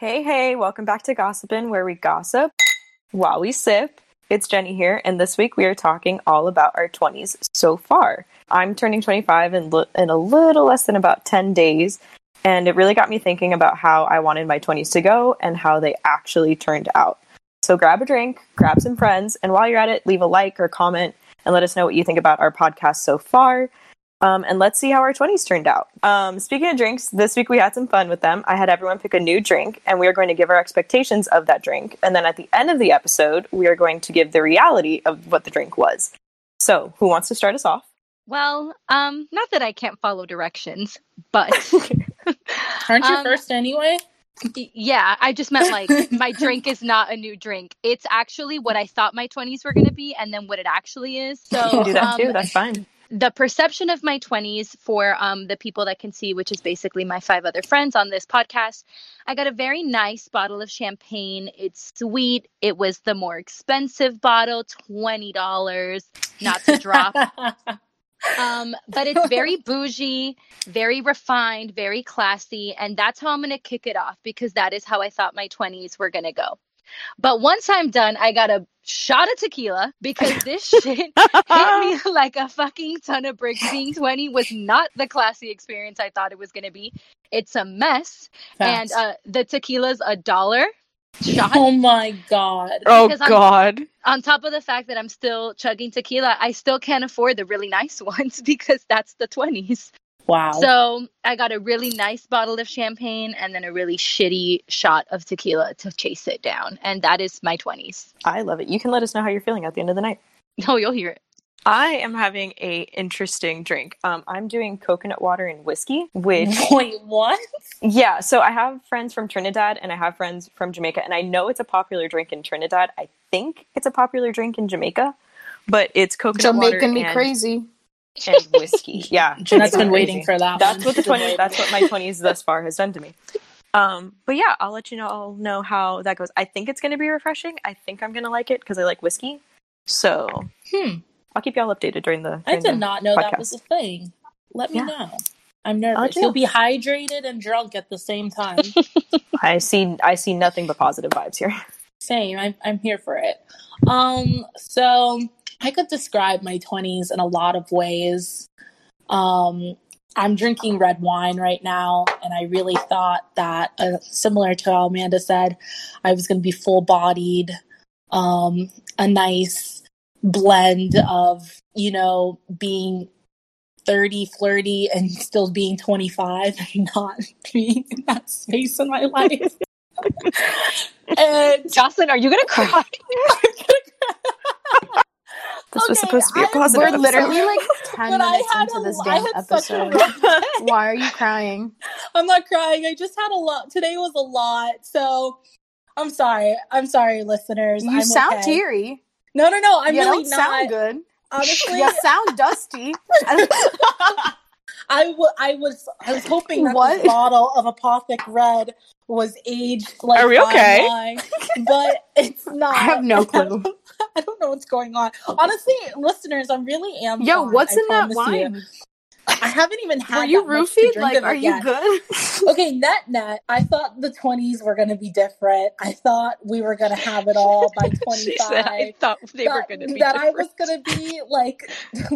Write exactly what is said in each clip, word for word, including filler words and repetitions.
Hey, hey, welcome back to Gossipin', where we gossip while we sip. It's Jenny here, and this week we are talking all about our twenties so far. I'm turning twenty-five in, li- in a little less than about ten days, and it really got me thinking about how I wanted my twenties to go and how they actually turned out. So grab a drink, grab some friends, and while you're at it, leave a like or comment and let us know what you think about our podcast so far. Um, and let's see how our twenties turned out. Um, speaking of drinks, this week we had some fun with them. I had everyone pick a new drink, and we are going to give our expectations of that drink. And then at the end of the episode, we are going to give the reality of what the drink was. So, who wants to start us off? Well, um, not that I can't follow directions, but... Aren't you um, first anyway? Yeah, I just meant like, my drink is not a new drink. It's actually what I thought my twenties were going to be, and then what it actually is. So, you can do that um, too, that's fine. The perception of my twenties for um, the people that can see, which is basically my five other friends on this podcast, I got a very nice bottle of champagne. It's sweet. It was the more expensive bottle, twenty dollars, not to drop. um, but it's very bougie, very refined, very classy. And that's how I'm going to kick it off, because that is how I thought my twenties were going to go. But once I'm done, I got a shot of tequila, because this shit hit me like a fucking ton of bricks. Being twenty was not the classy experience I thought it was going to be. It's a mess. Fast. And uh, the tequila's a dollar shot. Oh my God. Oh because God. I'm, on top of the fact that I'm still chugging tequila, I still can't afford the really nice ones because that's the twenties. Wow. So I got a really nice bottle of champagne and then a really shitty shot of tequila to chase it down. And that is my twenties. I love it. You can let us know how you're feeling at the end of the night. Oh, you'll hear it. I am having a interesting drink. Um, I'm doing coconut water and whiskey, which... Wait, what? Yeah. So I have friends from Trinidad and I have friends from Jamaica. And I know it's a popular drink in Trinidad. I think it's a popular drink in Jamaica. But it's coconut Jamaican water and... Jamaican be crazy. And whiskey. Yeah. That's been waiting for that. That's what the twenties that's what my twenties thus far has done to me. Um, but yeah, I'll let you know I'll know how that goes. I think it's gonna be refreshing. I think I'm gonna like it because I like whiskey. So hmm. I'll keep y'all updated during the during I did not know podcast. That was a thing. Let me yeah. know. I'm nervous. You'll be hydrated and drunk at the same time. I see I see nothing but positive vibes here. Same. I'm I'm here for it. Um so I could describe my twenties in a lot of ways. Um, I'm drinking red wine right now, and I really thought that, uh, similar to how Amanda said, I was going to be full-bodied, um, a nice blend of, you know, being thirty, flirty, and still being twenty-five and not being in that space in my life. And Jocelyn, are you going to cry? This okay, was supposed to be a positive I, We're literally episode. Like ten minutes into a, this damn episode. Why are you crying? I'm not crying. I just had a lot. Today was a lot. So I'm sorry. I'm sorry, listeners. You I'm sound okay. teary. No, no, no. I'm you really don't not. Sound good. Honestly. You sound dusty. I, w- I was I was hoping that what? This bottle of Apothic Red was aged like Are we okay? Wine, but it's not. I have no clue. I don't know what's going on. Honestly, listeners, I really am. Yo, fine, what's I in that wine? You. I haven't even had. Were you that roofied? Like, are you yet. Good? Okay, net net. I thought the twenties were going to be different. I thought we were going to have it all by twenty-five. Said, I thought they that, were going to be that. Different. I was going to be like,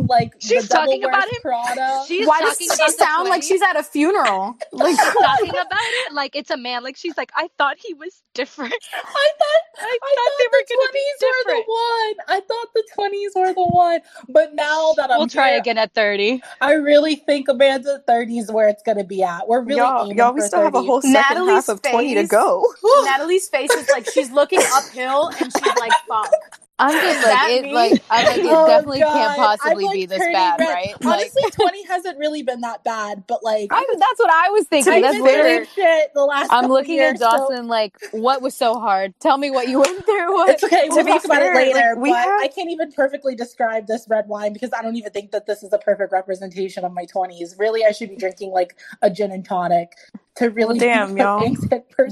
like she's the talking about him. Prada. She's Why does she sound like she's at a funeral? Like she's talking about it, like it's a man. Like she's like, I thought he was different. I thought I, I thought, thought they were going to be different. The one. I thought the twenties were the one, but now that I'm we'll try here, again at thirty. I really. Think Amanda thirties where it's gonna be at. We're really y'all. y'all we still thirty. Have a whole second Natalie's half of face, twenty to go. Natalie's face is like she's looking uphill and she's like, "Fuck." I'm just like, it, like, I'm like, it oh definitely God. Can't possibly like be this bad, red. Right? Honestly, like, twenty hasn't really been that bad, but like, I, that's what I was thinking. That's literally shit the last. I'm looking years, at Dawson so... like, what was so hard? Tell me what you went through. What... It's okay. We'll talk fair, about it later. Like, we but have... I can't even perfectly describe this red wine because I don't even think that this is a perfect representation of my twenties. Really, I should be drinking like a gin and tonic. To really damn y'all.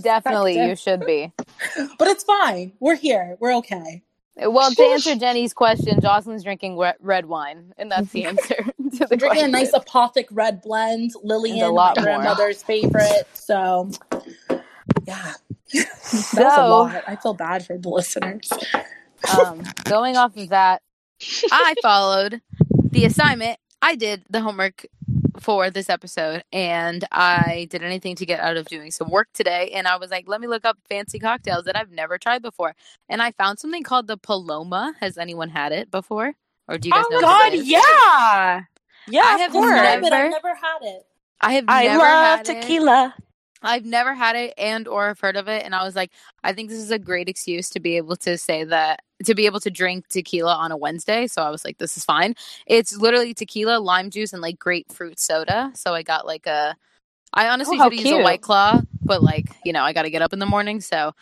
Definitely, you should be. But it's fine. We're here. We're okay. Well, to answer Jenny's question, Jocelyn's drinking re- red wine, and that's the answer to the I'm drinking question. A nice Apothic Red blend, Lillian, my grandmother's favorite, so, yeah. That so, was a lot. I feel bad for the listeners. Um, going off of that, I followed the assignment. I did the homework for this episode, and I did anything to get out of doing some work today. And I was like, let me look up fancy cocktails that I've never tried before. And I found something called the Paloma. Has anyone had it before? Or do you guys oh know? Oh God, yeah, yeah. I have never, I've never had it. I have. I never love had tequila. It. I've never had it and or have heard of it. And I was like, I think this is a great excuse to be able to say that, to be able to drink tequila on a Wednesday. So I was like, this is fine. It's literally tequila, lime juice, and like grapefruit soda. So I got like a, I honestly oh, should use a White Claw, but like, you know, I got to get up in the morning. So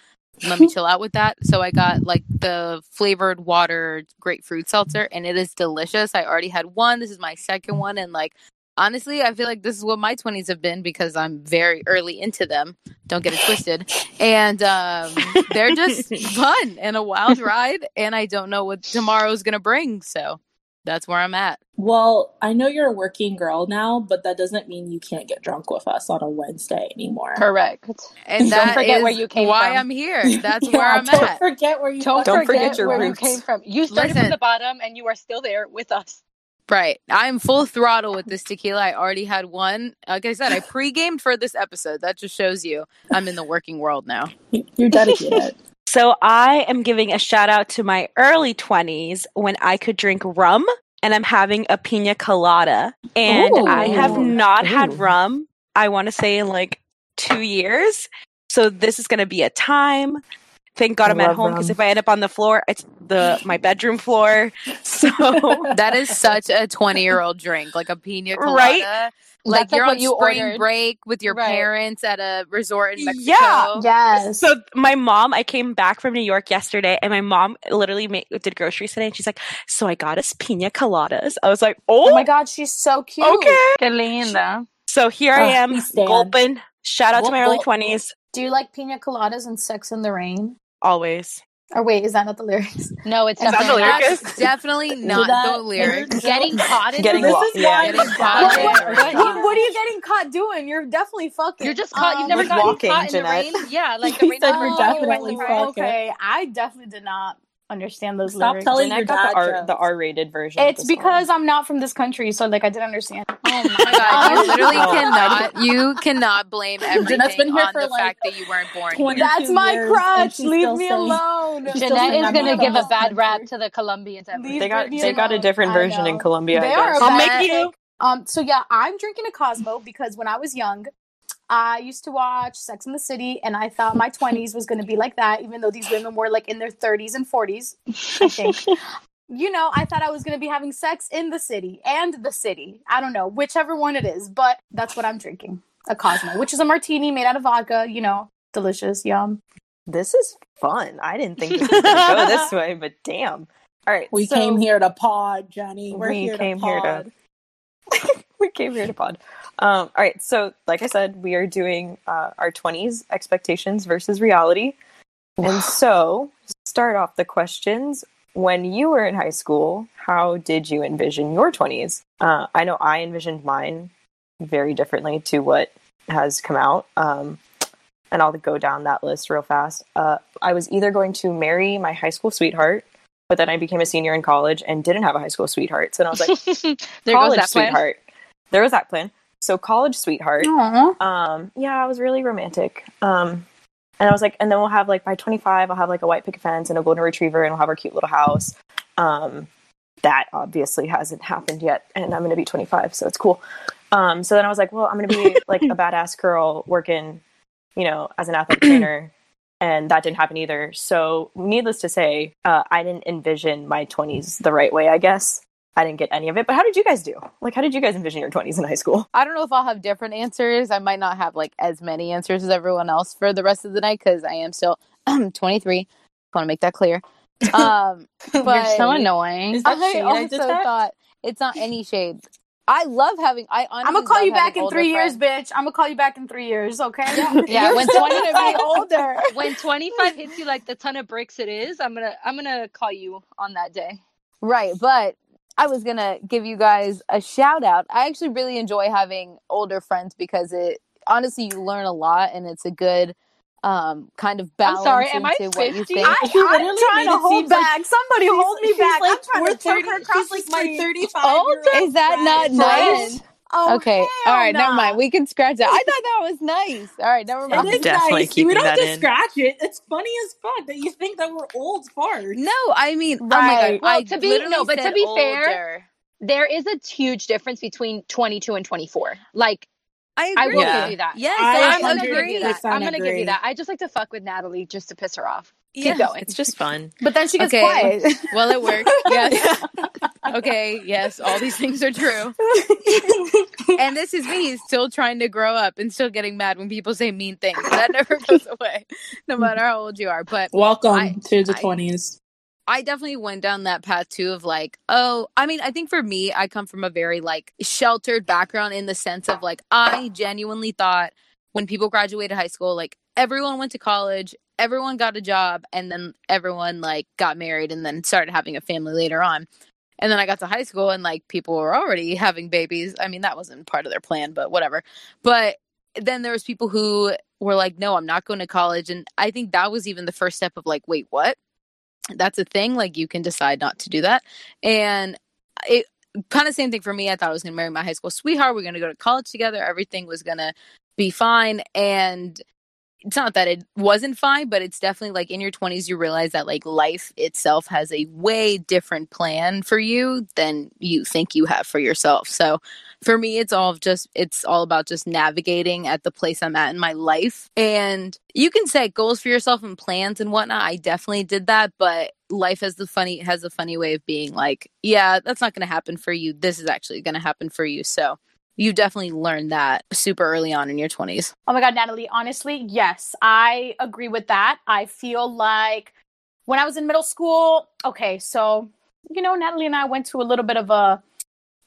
let me chill out with that. So I got like the flavored water grapefruit seltzer, and it is delicious. I already had one. This is my second one. And like, honestly, I feel like this is what my twenties have been because I'm very early into them. Don't get it twisted. And um, they're just fun and a wild ride. And I don't know what tomorrow's going to bring. So that's where I'm at. Well, I know you're a working girl now, but that doesn't mean you can't get drunk with us on a Wednesday anymore. Correct. And that don't forget is where you came why from. I'm here. That's yeah, where I'm don't at. Don't forget where you don't forget forget your where roots. You came from. You started Listen, from the bottom and you are still there with us. Right. I'm full throttle with this tequila. I already had one. Like I said, I pre-gamed for this episode. That just shows you I'm in the working world now. You're dedicated. So I am giving a shout out to my early twenties when I could drink rum, and I'm having a pina colada. And Ooh. I have not Ooh. had rum, I want to say, in like two years. So this is going to be a time. Thank God I I'm at home, because if I end up on the floor, it's the my bedroom floor. So that is such a twenty-year-old drink, like a pina colada. Right? Like That's you're like on you spring ordered. break with your right. parents at a resort in Mexico. Yeah. Yes. So my mom, I came back from New York yesterday, and my mom literally made, did groceries today, and she's like, so I got us pina coladas. I was like, oh. Oh my God, she's so cute. Okay. Que linda. So here oh, I am, gulping. Shout out well, to my early well, twenties. Do you like pina coladas and Sex in the Rain? Always. Oh, wait, is that not the lyrics? No, it's not the lyrics. That's definitely not that, the lyrics. Getting caught in getting this. Wa- is yeah. Getting caught in what, what, what are you getting caught doing? You're definitely fucking. You're just caught. Um, you've never gotten walking, caught in Jeanette. The rain? Yeah, like the rain. Said oh, definitely fucking. Okay, I definitely did not understand those Stop lyrics. Stop telling your dad the, R, the R-rated version. It's because song. I'm not from this country, so like I didn't understand. Oh my God! You literally cannot. You cannot blame everything been here on for the like fact that you weren't born. That's my crutch. Leave me alone. Jeanette is gonna give a bad rap to the Colombians. Everything. They got they alone. got a different version in Colombia. They I guess. Are I'll make you. Um. So yeah, I'm drinking a Cosmo because when I was young, I used to watch Sex and the City, and I thought my twenties was going to be like that, even though these women were like in their thirties and forties, I think. You know, I thought I was going to be having sex in the city and the city. I don't know, whichever one it is, but that's what I'm drinking. A Cosmo, which is a martini made out of vodka, you know, delicious, yum. This is fun. I didn't think this was going to go this way, but damn. All right. We so, came here to pod, Jenny. We're we here came to pod. Here to... we came here to pod. Um, all right, so like I said, we are doing uh, our twenties expectations versus reality. And so, start off the questions. When you were in high school, how did you envision your twenties? Uh, I know I envisioned mine very differently to what has come out. Um, and I'll go down that list real fast. Uh, I was either going to marry my high school sweetheart, but then I became a senior in college and didn't have a high school sweetheart. So then I was like, there college goes that sweetheart. Plan. There was that plan. So college sweetheart, um, yeah, I was really romantic. Um, and I was like, and then we'll have like by twenty-five, I'll have like a white picket fence and a golden retriever and we'll have our cute little house. Um, that obviously hasn't happened yet. And I'm going to be twenty-five. So it's cool. Um, so then I was like, well, I'm going to be like a badass girl working, you know, as an athletic trainer. And that didn't happen either. So needless to say, uh, I didn't envision my twenties the right way, I guess. I didn't get any of it, but how did you guys do? Like, how did you guys envision your twenties in high school? I don't know if I'll have different answers. I might not have like as many answers as everyone else for the rest of the night because I am still twenty-three. I want to make that clear. Um, but you're so annoying. Is that I shade also I just thought it's not any shade. I love having. I honestly I'm gonna call you back in three friends. years, bitch. I'm gonna call you back in three years, okay? Yeah, yeah when twenty to be older, when twenty-five hits you like the ton of bricks it is, I'm gonna I'm gonna call you on that day. Right, but. I was going to give you guys a shout out. I actually really enjoy having older friends because it, honestly, you learn a lot and it's a good um, kind of balance. I'm sorry, into am I fifty? What you think. I, I'm really trying to hold back. Like, somebody hold me back. Like, I'm trying to turn her across like my thirty-five-year-old. Is that not nice? Oh, okay. All right. Nah. Never mind. We can scratch that. I thought that was nice. All right. Never mind. It is definitely nice. We don't have to scratch it. It's funny as fuck that you think that we're old farts. No, I mean, right. Oh my god. Well, I to be no, but to be older. fair, there is a huge difference between twenty-two and twenty-four. Like, I agree. I will yeah. give you that. Yes, I I'm gonna give you that. I'm gonna agree. give you that. I just like to fuck with Natalie just to piss her off. Yeah. Keep going. It's just fun. But then she gets okay. quiet. Well, it worked. Yes. Okay. Yes. All these things are true. And this is me still trying to grow up and still getting mad when people say mean things. That never goes away, no matter how old you are. But welcome I, to the twenties. I definitely went down that path too of like, oh, I mean, I think for me, I come from a very like sheltered background in the sense of like, I genuinely thought when people graduated high school, like everyone went to college. Everyone got a job, and then everyone, like, got married and then started having a family later on. And then I got to high school, and, like, people were already having babies. I mean, that wasn't part of their plan, but whatever. But then there was people who were like, no, I'm not going to college. And I think that was even the first step of, like, wait, what? That's a thing? Like, you can decide not to do that. And it kind of same thing for me. I thought I was going to marry my high school sweetheart. We're going to go to college together. Everything was going to be fine. And it's not that it wasn't fine, but it's definitely like in your twenties, you realize that like life itself has a way different plan for you than you think you have for yourself. So for me, it's all just, it's all about just navigating at the place I'm at in my life. And you can set goals for yourself and plans and whatnot. I definitely did that, but life has the funny, has a funny way of being like, yeah, that's not going to happen for you. This is actually going to happen for you. So you definitely learned that super early on in your twenties. Oh my God, Natalie, honestly, yes, I agree with that. I feel like when I was in middle school, okay, so, you know, Natalie and I went to a little bit of a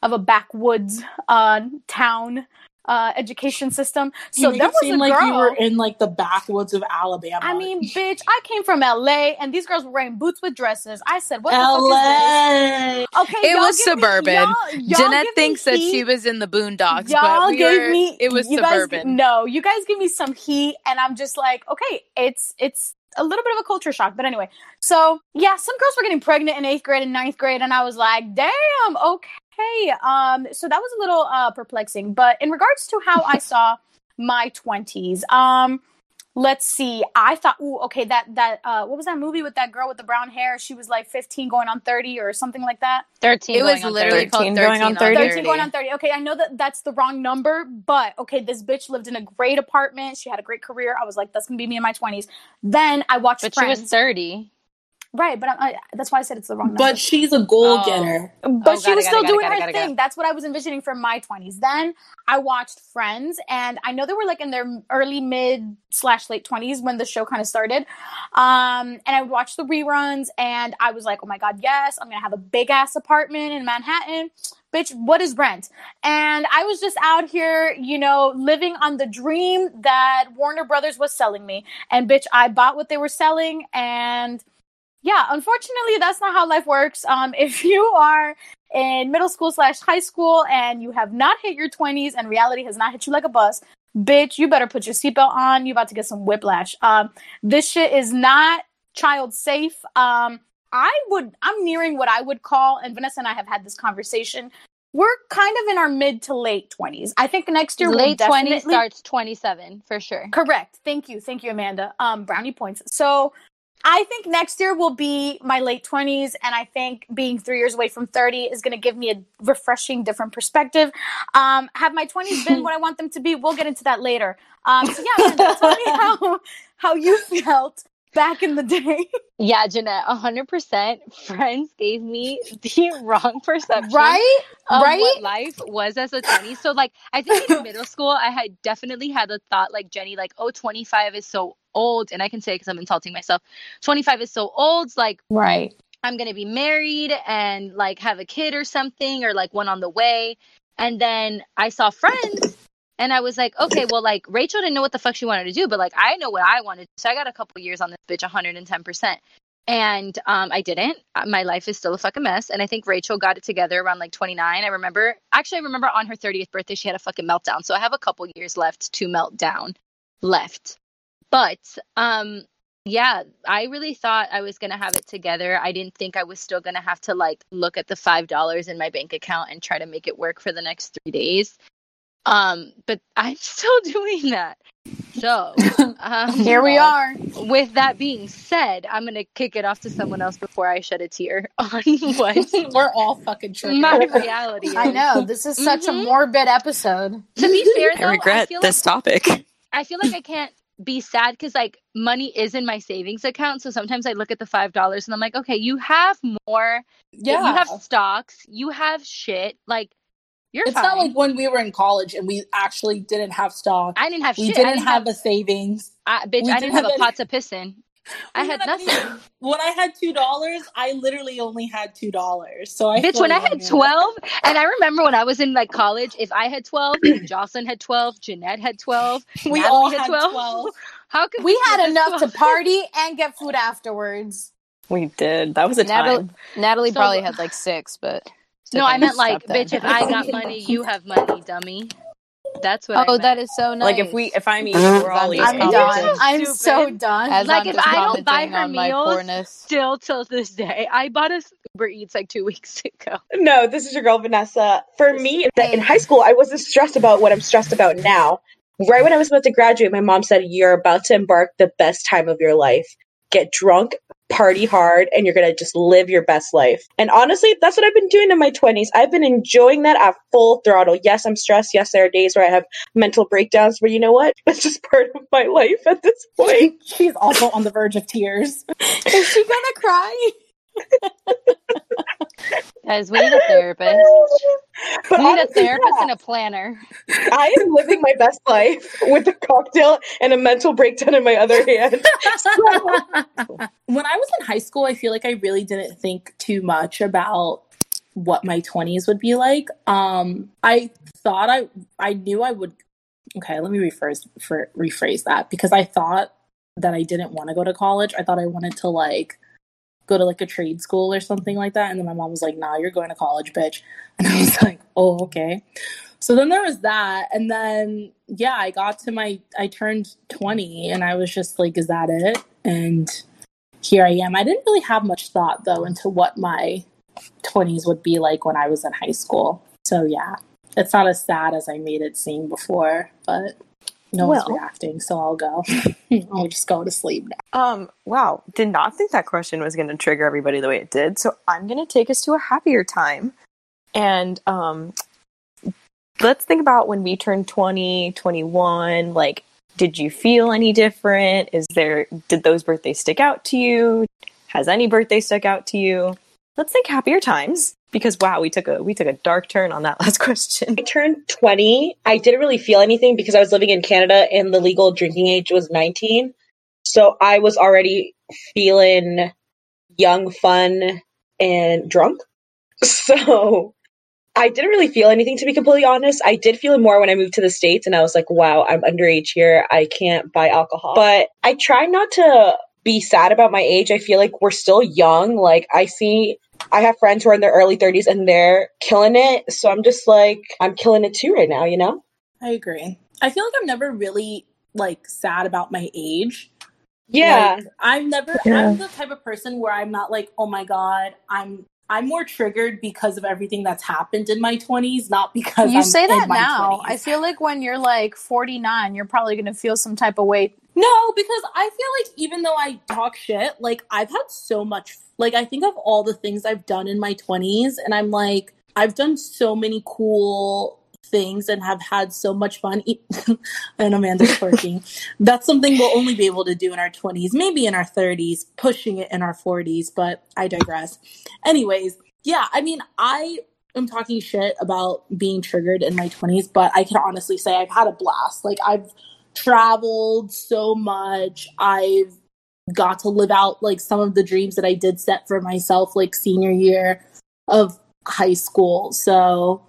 of a backwoods uh, town uh, education system. So you there was seem a like girl. You were in like the backwoods of Alabama. I mean, bitch, I came from L A and these girls were wearing boots with dresses. I said, what the L A fuck is this? Okay, it was suburban. Me, y'all, y'all Jeanette thinks that she was in the boondocks. Y'all but we gave were, me. It was you suburban. Guys, no, you guys give me some heat and I'm just like, okay, it's it's a little bit of a culture shock. But anyway, so yeah, some girls were getting pregnant in eighth grade and ninth grade and I was like, damn, okay. Hey, um, so that was a little uh, perplexing, but in regards to how I saw my twenties, um, let's see, I thought, ooh, okay, that, that, uh, what was that movie with that girl with the brown hair? She was like fifteen going on thirty or something like that. thirteen It was literally called thirteen going on thirty. thirteen going on thirty. Okay, I know that that's the wrong number, but okay, this bitch lived in a great apartment. She had a great career. I was like, that's gonna be me in my twenties. Then I watched Friends. But she was thirty. Right, but I, I, that's why I said it's the wrong number. But she's a goal-getter. Oh. But oh, she was it, still it, doing it, her it, thing. It. That's what I was envisioning for my twenties. Then I watched Friends, and I know they were like in their early, mid, slash late twenties when the show kind of started. Um, and I would watch the reruns, and I was like, oh my God, yes, I'm going to have a big-ass apartment in Manhattan. Bitch, what is rent? And I was just out here, you know, living on the dream that Warner Brothers was selling me. And, bitch, I bought what they were selling, and yeah, unfortunately, that's not how life works. Um, if you are in middle school slash high school and you have not hit your twenties and reality has not hit you like a bus, bitch, you better put your seatbelt on. You're about to get some whiplash. Um, this shit is not child safe. Um, I would, I'm nearing what I would call, and Vanessa and I have had this conversation, we're kind of in our mid to late twenties. I think next year late we'll definitely... Late twenties starts twenty-seven, for sure. Correct. Thank you. Thank you, Amanda. Um, brownie points. So I think next year will be my late twenties, and I think being three years away from thirty is going to give me a refreshing, different perspective. Um, have my twenties been what I want them to be? We'll get into that later. Um, so yeah, Amanda, tell me how, how you felt back in the day. Yeah, Jeanette, one hundred percent Friends gave me the wrong perception right? of right? what life was as a twenty. So, like, I think in middle school, I had definitely had the thought, like, Jenny, like, oh, twenty-five is so old. And I can say because I'm insulting myself, twenty-five is so old. Like, right. I'm going to be married and, like, have a kid or something or, like, one on the way. And then I saw Friends. And I was like, okay, well, like, Rachel didn't know what the fuck she wanted to do, but, like, I know what I wanted. So I got a couple years on this bitch, one hundred ten percent. And um, I didn't. My life is still a fucking mess. And I think Rachel got it together around, like, twenty-nine. I remember, actually, I remember on her thirtieth birthday, she had a fucking meltdown. So I have a couple years left to melt down left. But um, yeah, I really thought I was going to have it together. I didn't think I was still going to have to like look at the five dollars in my bank account and try to make it work for the next three days. Um, but I'm still doing that. So um, here we are. With that being said, I'm going to kick it off to someone else before I shed a tear on what we're all fucking tripping. My reality is. I know. This is such mm-hmm. a morbid episode. To be fair, though, I regret I feel this like, topic. I feel like I can't be sad because like money is in my savings account. So sometimes I look at the five dollars and I'm like, okay, you have more. Yeah. You have stocks. You have shit. Like, You're it's fine. Not like when we were in college and we actually didn't have stock. I didn't have we shit. We didn't, didn't have, have a savings. I, bitch, we I didn't have, have a pot to piss in. I had nothing. Even, when I had two dollars, I literally only had two dollars. So I Bitch, when I had twelve, and I remember when I was in like college, if I had twelve, Jocelyn had twelve, Jeanette had twelve, we Natalie all had twelve. twelve. How could we, we had enough twelve? To party and get food afterwards. We did. That was a Natal- time. Natalie so, probably had like six, but... No, I meant like, bitch, if I got money, you have money, dummy. That's what oh, I Oh, that is so nice. Like, if we, if I'm eating, we're all eating. I'm done. I'm so done. As like, I'm if I don't buy her meals, still till this day. I bought a Uber Eats like two weeks ago. No, this is your girl, Vanessa. For me, in high school, I wasn't stressed about what I'm stressed about now. Right when I was about to graduate, my mom said, you're about to embark the best time of your life. Get drunk, party hard, and you're going to just live your best life. And honestly, that's what I've been doing in my twenties. I've been enjoying that at full throttle. Yes, I'm stressed. Yes, there are days where I have mental breakdowns, but you know what? That's just part of my life at this point. She's also on the verge of tears. Is she going to cry? Guys, we need a therapist. But we need honestly, a therapist yeah. and a planner. I am living my best life with a cocktail and a mental breakdown in my other hand. When I was in high school, I feel like I really didn't think too much about what my twenties would be like. Um, I thought I I knew I would. Okay, let me rephrase for, rephrase that because I thought that I didn't want to go to college. I thought I wanted to like. go to like a trade school or something like that. And then my mom was like, nah, you're going to college, bitch. And I was like, oh, okay. So then there was that. And then, yeah, I got to my, I turned twenty and I was just like, is that it? And here I am. I didn't really have much thought though into what my twenties would be like when I was in high school. So yeah, it's not as sad as I made it seem before, but no well. one's reacting, so I'll go. I'll just go to sleep now. Um, wow. Did not think that question was going to trigger everybody the way it did. So I'm going to take us to a happier time. And um, let's think about when we turned twenty, twenty-one. Like, did you feel any different? Is there? Did those birthdays stick out to you? Has any birthday stuck out to you? Let's think happier times. Because, wow, we took a we took a dark turn on that last question. I turned twenty. I didn't really feel anything because I was living in Canada and the legal drinking age was nineteen. So I was already feeling young, fun, and drunk. So I didn't really feel anything, to be completely honest. I did feel it more when I moved to the States and I was like, wow, I'm underage here. I can't buy alcohol. But I try not to be sad about my age. I feel like we're still young. Like, I see... I have friends who are in their early thirties and they're killing it. So I'm just like, I'm killing it too right now, you know? I agree. I feel like I'm never really like sad about my age. Yeah. Like, I'm never, yeah. I'm the type of person where I'm not like, oh my God, I'm, I'm more triggered because of everything that's happened in my twenties, not because you I'm say that in my now. twenties. I feel like when you're like forty-nine, you're probably going to feel some type of weight. No, because I feel like even though I talk shit, like I've had so much, like I think of all the things I've done in my twenties and I'm like, I've done so many cool things and have had so much fun. And Amanda's twerking. That's something we'll only be able to do in our twenties, maybe in our thirties, pushing it in our forties, but I digress. Anyways, yeah, I mean, I am talking shit about being triggered in my twenties, but I can honestly say I've had a blast. Like I've traveled so much. I've got to live out like some of the dreams that I did set for myself like senior year of high school. So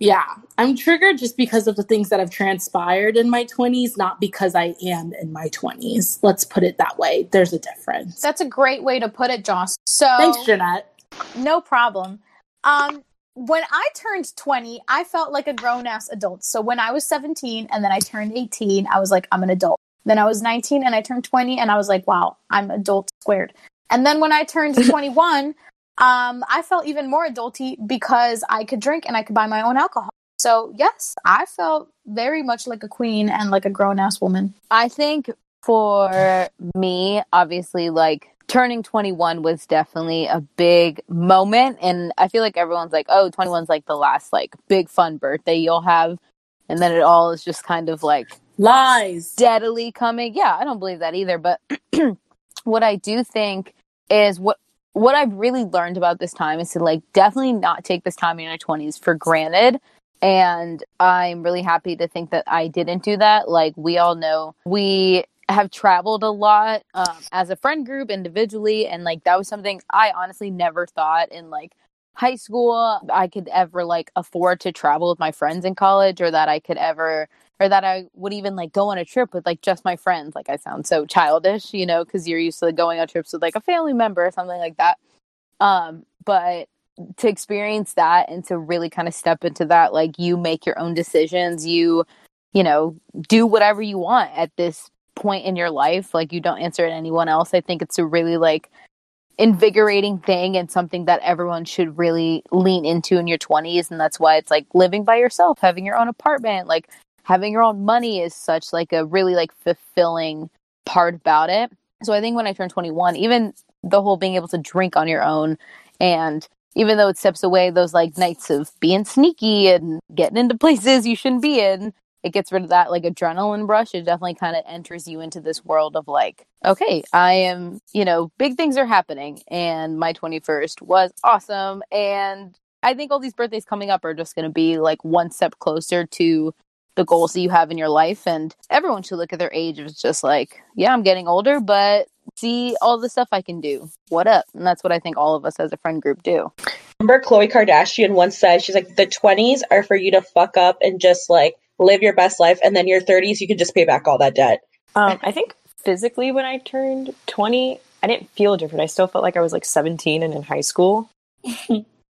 yeah, I'm triggered just because of the things that have transpired in my twenties, not because I am in my twenties. Let's put it that way. There's a difference. That's a great way to put it, Joss. So thanks, Jeanette. No problem. Um, When I turned twenty, I felt like a grown-ass adult. So when I was seventeen and then I turned eighteen, I was like, I'm an adult. Then I was nineteen and I turned twenty and I was like, wow, I'm adult squared. And then when I turned twenty-one, um, I felt even more adulty because I could drink and I could buy my own alcohol. So yes, I felt very much like a queen and like a grown ass woman. I think for me, obviously, like turning twenty-one was definitely a big moment. And I feel like everyone's like, oh, twenty-one's like the last like big fun birthday you'll have. And then it all is just kind of like lies steadily coming. Yeah, I don't believe that either. But what I do think is what what I've really learned about this time is to like definitely not take this time in your twenties for granted. And I'm really happy to think that I didn't do that. Like we all know, we have traveled a lot um, as a friend group individually. And like that was something I honestly never thought in like high school I could ever like afford to travel with my friends in college, or that I could ever, or that I would even like go on a trip with like just my friends. Like I sound so childish, you know, because you're used to like, going on trips with like a family member or something like that. Um, but to experience that and to really kind of step into that, like you make your own decisions, you you know do whatever you want at this point in your life, like you don't answer to anyone else. I think it's a really like invigorating thing and something that everyone should really lean into in your twenties. And that's why it's like living by yourself, having your own apartment, like having your own money is such like a really like fulfilling part about it. So I think when I turned twenty-one, even the whole being able to drink on your own, and even though it steps away those like nights of being sneaky and getting into places you shouldn't be in, it gets rid of that like adrenaline rush. It definitely kind of enters you into this world of like, okay, I am, you know, big things are happening. And my twenty-first was awesome. And I think all these birthdays coming up are just going to be like one step closer to the goals that you have in your life. And everyone should look at their age. It's just like, yeah, I'm getting older, but see all the stuff I can do. What up? And that's what I think all of us as a friend group do. Remember Khloe Kardashian once said, she's like, the twenties are for you to fuck up and just like live your best life. And then your thirties, you can just pay back all that debt. Um, I think physically when I turned twenty, I didn't feel different. I still felt like I was like seventeen and in high school.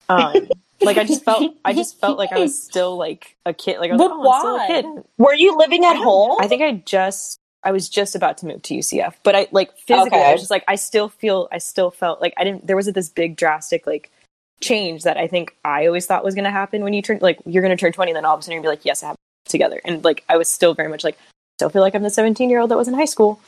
Um, like I just felt, I just felt like I was still like a kid. Like I was but like, oh, why? I'm still a kid. Were you living at I home? I think I just, I was just about to move to U C F, but I like physically, okay. I was just like, I still feel, I still felt like I didn't, there wasn't this big drastic like change that I think I always thought was going to happen when you turn, like you're going to turn twenty and then all of a sudden you're going to be like, yes, I have together. And like, I was still very much like, still feel like I'm the seventeen year old that was in high school.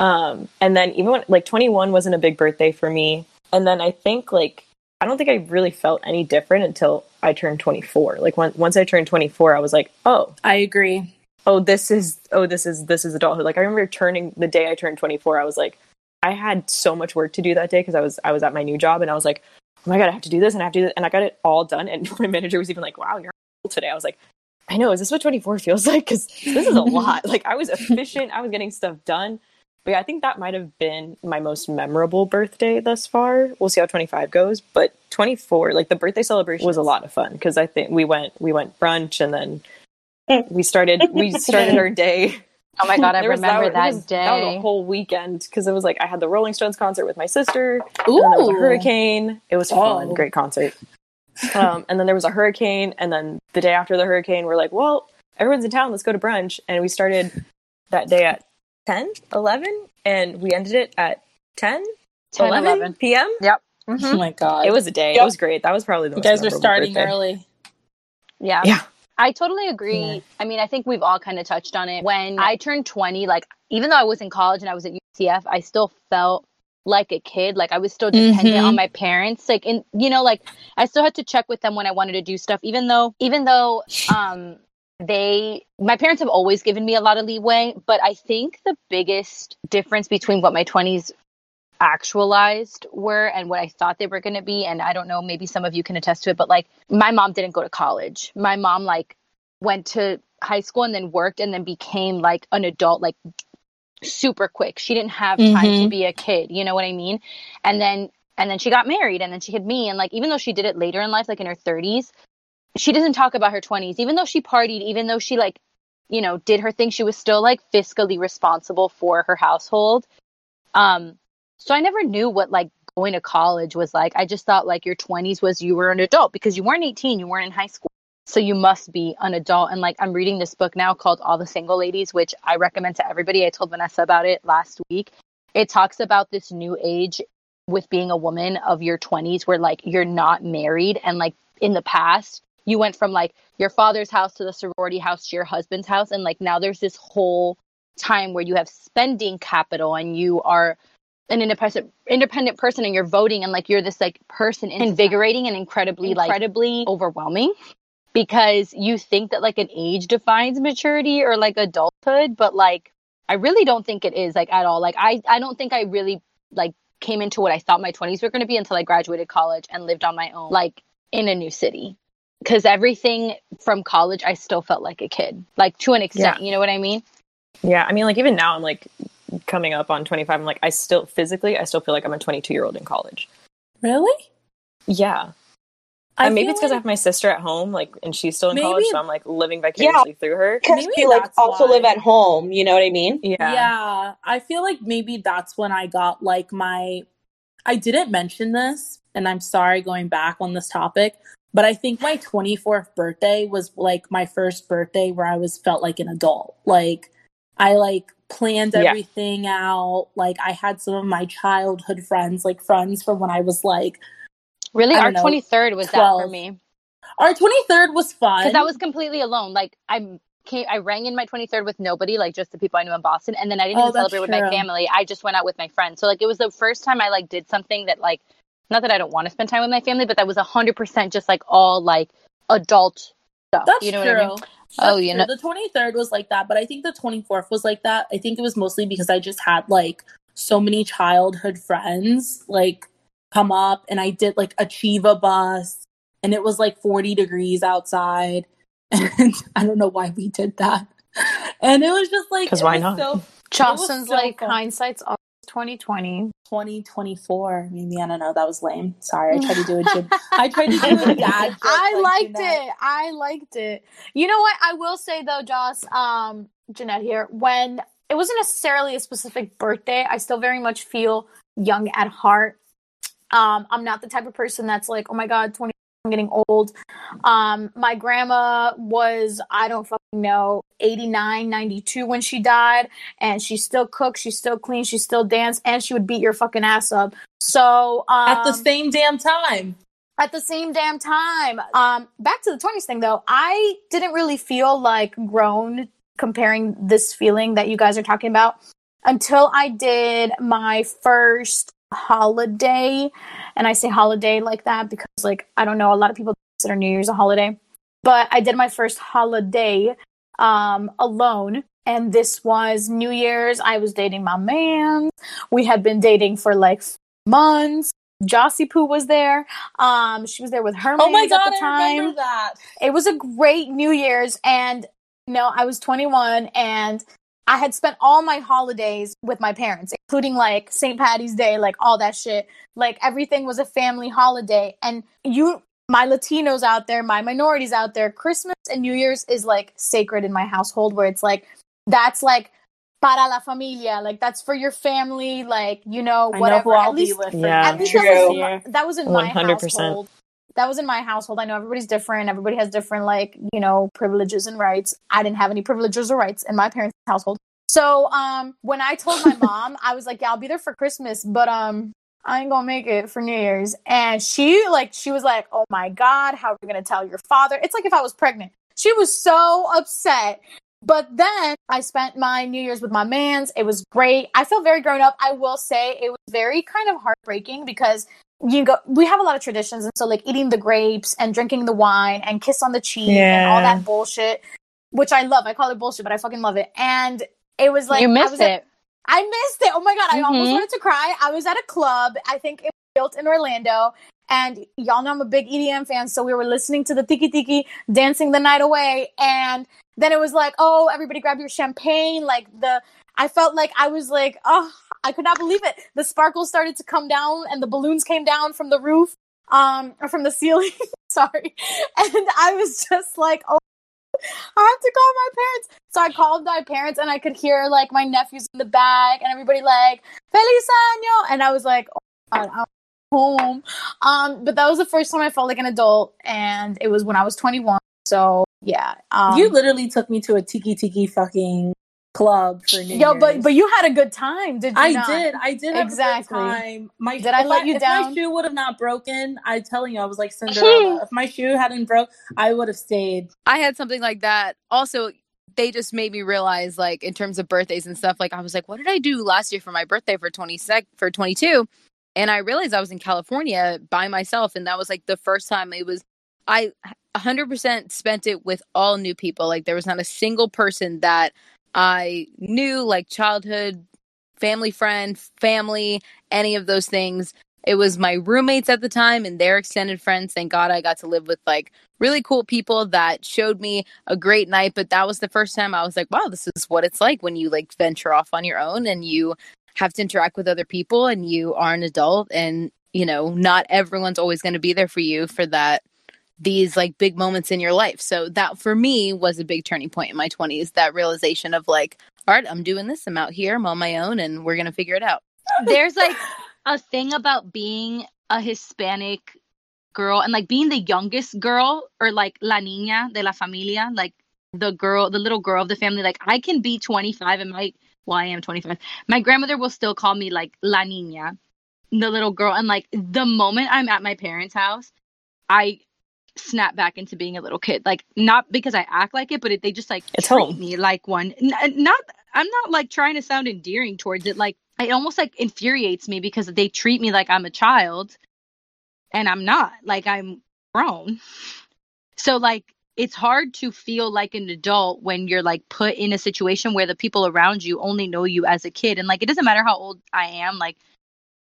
Um, and then even when like twenty-one wasn't a big birthday for me. And then I think like, I don't think I really felt any different until I turned twenty-four. Like when, once I turned twenty-four, I was like, oh, I agree. Oh, this is, oh, this is, this is adulthood. Like I remember turning the day I turned twenty-four, I was like, I had so much work to do that day. Cause I was, I was at my new job and I was like, oh my God, I have to do this and I have to do this. And I got it all done. And my manager was even like, wow, you're old today. I was like, I know. Is this what twenty-four feels like? Cause this is a lot. Like I was efficient. I was getting stuff done. But yeah, I think that might've been my most memorable birthday thus far. We'll see how twenty-five goes, but twenty-four, like the birthday celebration was a lot of fun. Cause I think we went, we went brunch and then we started we started our day. Oh my God, I remember that, that was, day. That was a whole weekend because it was like I had the Rolling Stones concert with my sister. Ooh. And then there was a hurricane. It was fun. Oh. Great concert. Um, and then there was a hurricane. And then the day after the hurricane, we're like, well, everyone's in town. Let's go to brunch. And we started that day at ten, eleven. And we ended it at ten, ten eleven p m. Yep. Mm-hmm. Oh my God. It was a day. Yep. It was great. That was probably the most memorable birthday. You guys were starting birthday. Early. Yeah. Yeah. I totally agree. Yeah. I mean, I think we've all kind of touched on it. When I turned twenty, like, even though I was in college and I was at U C F, I still felt like a kid. Like, I was still dependent mm-hmm. on my parents. Like, and, you know, like, I still had to check with them when I wanted to do stuff, even though, even though, um, they, my parents have always given me a lot of leeway, but I think the biggest difference between what my twenties actualized were and what I thought they were going to be, and I don't know, maybe some of you can attest to it, but like my mom didn't go to college. My mom like went to high school and then worked and then became like an adult like super quick. She didn't have time mm-hmm. to be a kid, you know what I mean? And then and then she got married and then she had me, and like even though she did it later in life, like in her thirties, she doesn't talk about her twenties. Even though she partied, even though she like, you know, did her thing, she was still like fiscally responsible for her household. Um So I never knew what like going to college was like. I just thought like your twenties was you were an adult because you weren't eighteen, you weren't in high school. So you must be an adult. And like, I'm reading this book now called All the Single Ladies, which I recommend to everybody. I told Vanessa about it last week. It talks about this new age with being a woman of your twenties where like you're not married. And like in the past, you went from like your father's house to the sorority house to your husband's house. And like now there's this whole time where you have spending capital and you are an independent independent person and you're voting and like you're this like person invigorating and incredibly incredibly like, overwhelming because you think that like an age defines maturity or like adulthood, but like I really don't think it is like at all. Like I I don't think I really like came into what I thought my twenties were going to be until I graduated college and lived on my own like in a new city, because everything from college I still felt like a kid, like to an extent. Yeah. You know what I mean? Yeah, I mean like even now I'm like coming up on twenty-five, I'm like, I still physically, I still feel like I'm a twenty-two year old in college. Really? Yeah. I and maybe it's because like... I have my sister at home, like, and she's still in maybe... college, so I'm like living vicariously yeah. through her. Because you like also why. live at home, you know what I mean? Yeah. Yeah. I feel like maybe that's when I got like my, I didn't mention this, and I'm sorry going back on this topic, but I think my twenty-fourth birthday was like my first birthday where I was felt like an adult. Like, I like planned everything yeah. out. Like I had some of my childhood friends, like friends from when I was like, really, our know, twenty-third was twelve. That for me. Our twenty-third was fun because I was completely alone. Like I came, I rang in my twenty-third with nobody, like just the people I knew in Boston, and then I didn't oh, even celebrate true. with my family. I just went out with my friends. So like it was the first time I like did something that like, not that I don't want to spend time with my family, but that was a hundred percent just like all like adult stuff. That's you know true. What I mean? That's oh, you know, the twenty-third was like that, but I think the twenty-fourth was like that. I think it was mostly because I just had like so many childhood friends like come up, and I did like a Chiva bus, and it was like forty degrees outside, and I don't know why we did that. And it was just like, because why not? So, Jocelyn's so like fun. Hindsight's on twenty twenty, twenty twenty-four. Maybe I don't know. That was lame. Sorry, I tried to do a jib. I tried to do a dad. Joke, I like, liked you know. it. I liked it. You know what? I will say though, Joss, um, Jeanette here. When it wasn't necessarily a specific birthday, I still very much feel young at heart. Um, I'm not the type of person that's like, oh my god, twenty. I'm getting old. Um, my grandma was, I don't fucking know, eighty-nine, ninety-two when she died. And she still cooked, she still cleaned, she still danced, and she would beat your fucking ass up. So, um, at the same damn time. At the same damn time. Um, back to the twenties thing, though. I didn't really feel like grown comparing this feeling that you guys are talking about until I did my first holiday, and I say holiday like that because like I don't know, a lot of people consider New Year's a holiday, but I did my first holiday um alone, and this was New Year's. I was dating my man. We had been dating for like months. Jossie Poo was there. Um she was there with her oh my god at the time. I remember that. It was a great New Year's, and you know, I was twenty-one, and I had spent all my holidays with my parents, including like Saint Patty's Day, like all that shit. Like everything was a family holiday. And you, my Latinos out there, my minorities out there, Christmas and New Year's is like sacred in my household, where it's like, that's like para la familia, like that's for your family, like, you know, whatever. I know who I'll be with. Yeah, at least that was in, that was in my household. That was in my household. I know everybody's different. Everybody has different, like, you know, privileges and rights. I didn't have any privileges or rights in my parents' household. So um, when I told my mom, I was like, yeah, I'll be there for Christmas, but um, I ain't gonna make it for New Year's. And she, like, she was like, oh, my God, how are we gonna tell your father? It's like if I was pregnant. She was so upset. But then I spent my New Year's with my mans. It was great. I felt very grown up. I will say it was very kind of heartbreaking because you go, we have a lot of traditions, and so like eating the grapes and drinking the wine and kiss on the cheek yeah. and all that bullshit, which I love. I call it bullshit, but I fucking love it. And it was like, you missed I was it. At, I missed it. Oh my God. I mm-hmm. almost wanted to cry. I was at a club. I think it was built in Orlando, and y'all know I'm a big E D M fan. So we were listening to the Tiki Tiki, dancing the night away. And then it was like, oh, everybody grab your champagne. Like the, I felt like I was like, oh, I could not believe it. The sparkles started to come down, and the balloons came down from the roof, um, or from the ceiling. Sorry. And I was just like, oh, I have to call my parents. So I called my parents, and I could hear like my nephews in the back and everybody like, Feliz Año. And I was like, oh, God, I'm home. Um, but that was the first time I felt like an adult. And it was when I was twenty-one. So yeah, um, you literally took me to a tiki tiki fucking club for New Yo, Year's. But but you had a good time, did you? I not? did. I did have exactly. a good time. My, did I let I, you if down? If my shoe would have not broken, I'm telling you, I was like Cinderella. If my shoe hadn't broke, I would have stayed. I had something like that. Also, they just made me realize, like, in terms of birthdays and stuff, like, I was like, what did I do last year for my birthday for twenty-two? And I realized I was in California by myself, and that was, like, the first time it was, I one hundred percent spent it with all new people. Like, there was not a single person that I knew, like, childhood, family friend, family, any of those things. It was my roommates at the time and their extended friends. Thank God I got to live with, like, really cool people that showed me a great night. But that was the first time I was like, wow, this is what it's like when you, like, venture off on your own and you have to interact with other people and you are an adult and, you know, not everyone's always going to be there for you for that, these, like, big moments in your life. So that, for me, was a big turning point in my twenties, that realization of, like, all right, I'm doing this. I'm out here. I'm on my own and we're going to figure it out. There's, like, a thing about being a Hispanic girl and, like, being the youngest girl, or, like, la niña de la familia, like, the girl, the little girl of the family. Like, I can be twenty-five and my, well, I am twenty-five. My grandmother will still call me, like, la niña, the little girl. And, like, the moment I'm at my parents' house, I snap back into being a little kid. Like, not because I act like it, but it, they just, like, it's treat home. me like one. N- not, I'm not, like, trying to sound endearing towards it. Like, it almost, like, infuriates me because they treat me like I'm a child and I'm not. Like, I'm grown. So, like, it's hard to feel like an adult when you're, like, put in a situation where the people around you only know you as a kid. And, like, it doesn't matter how old I am. Like,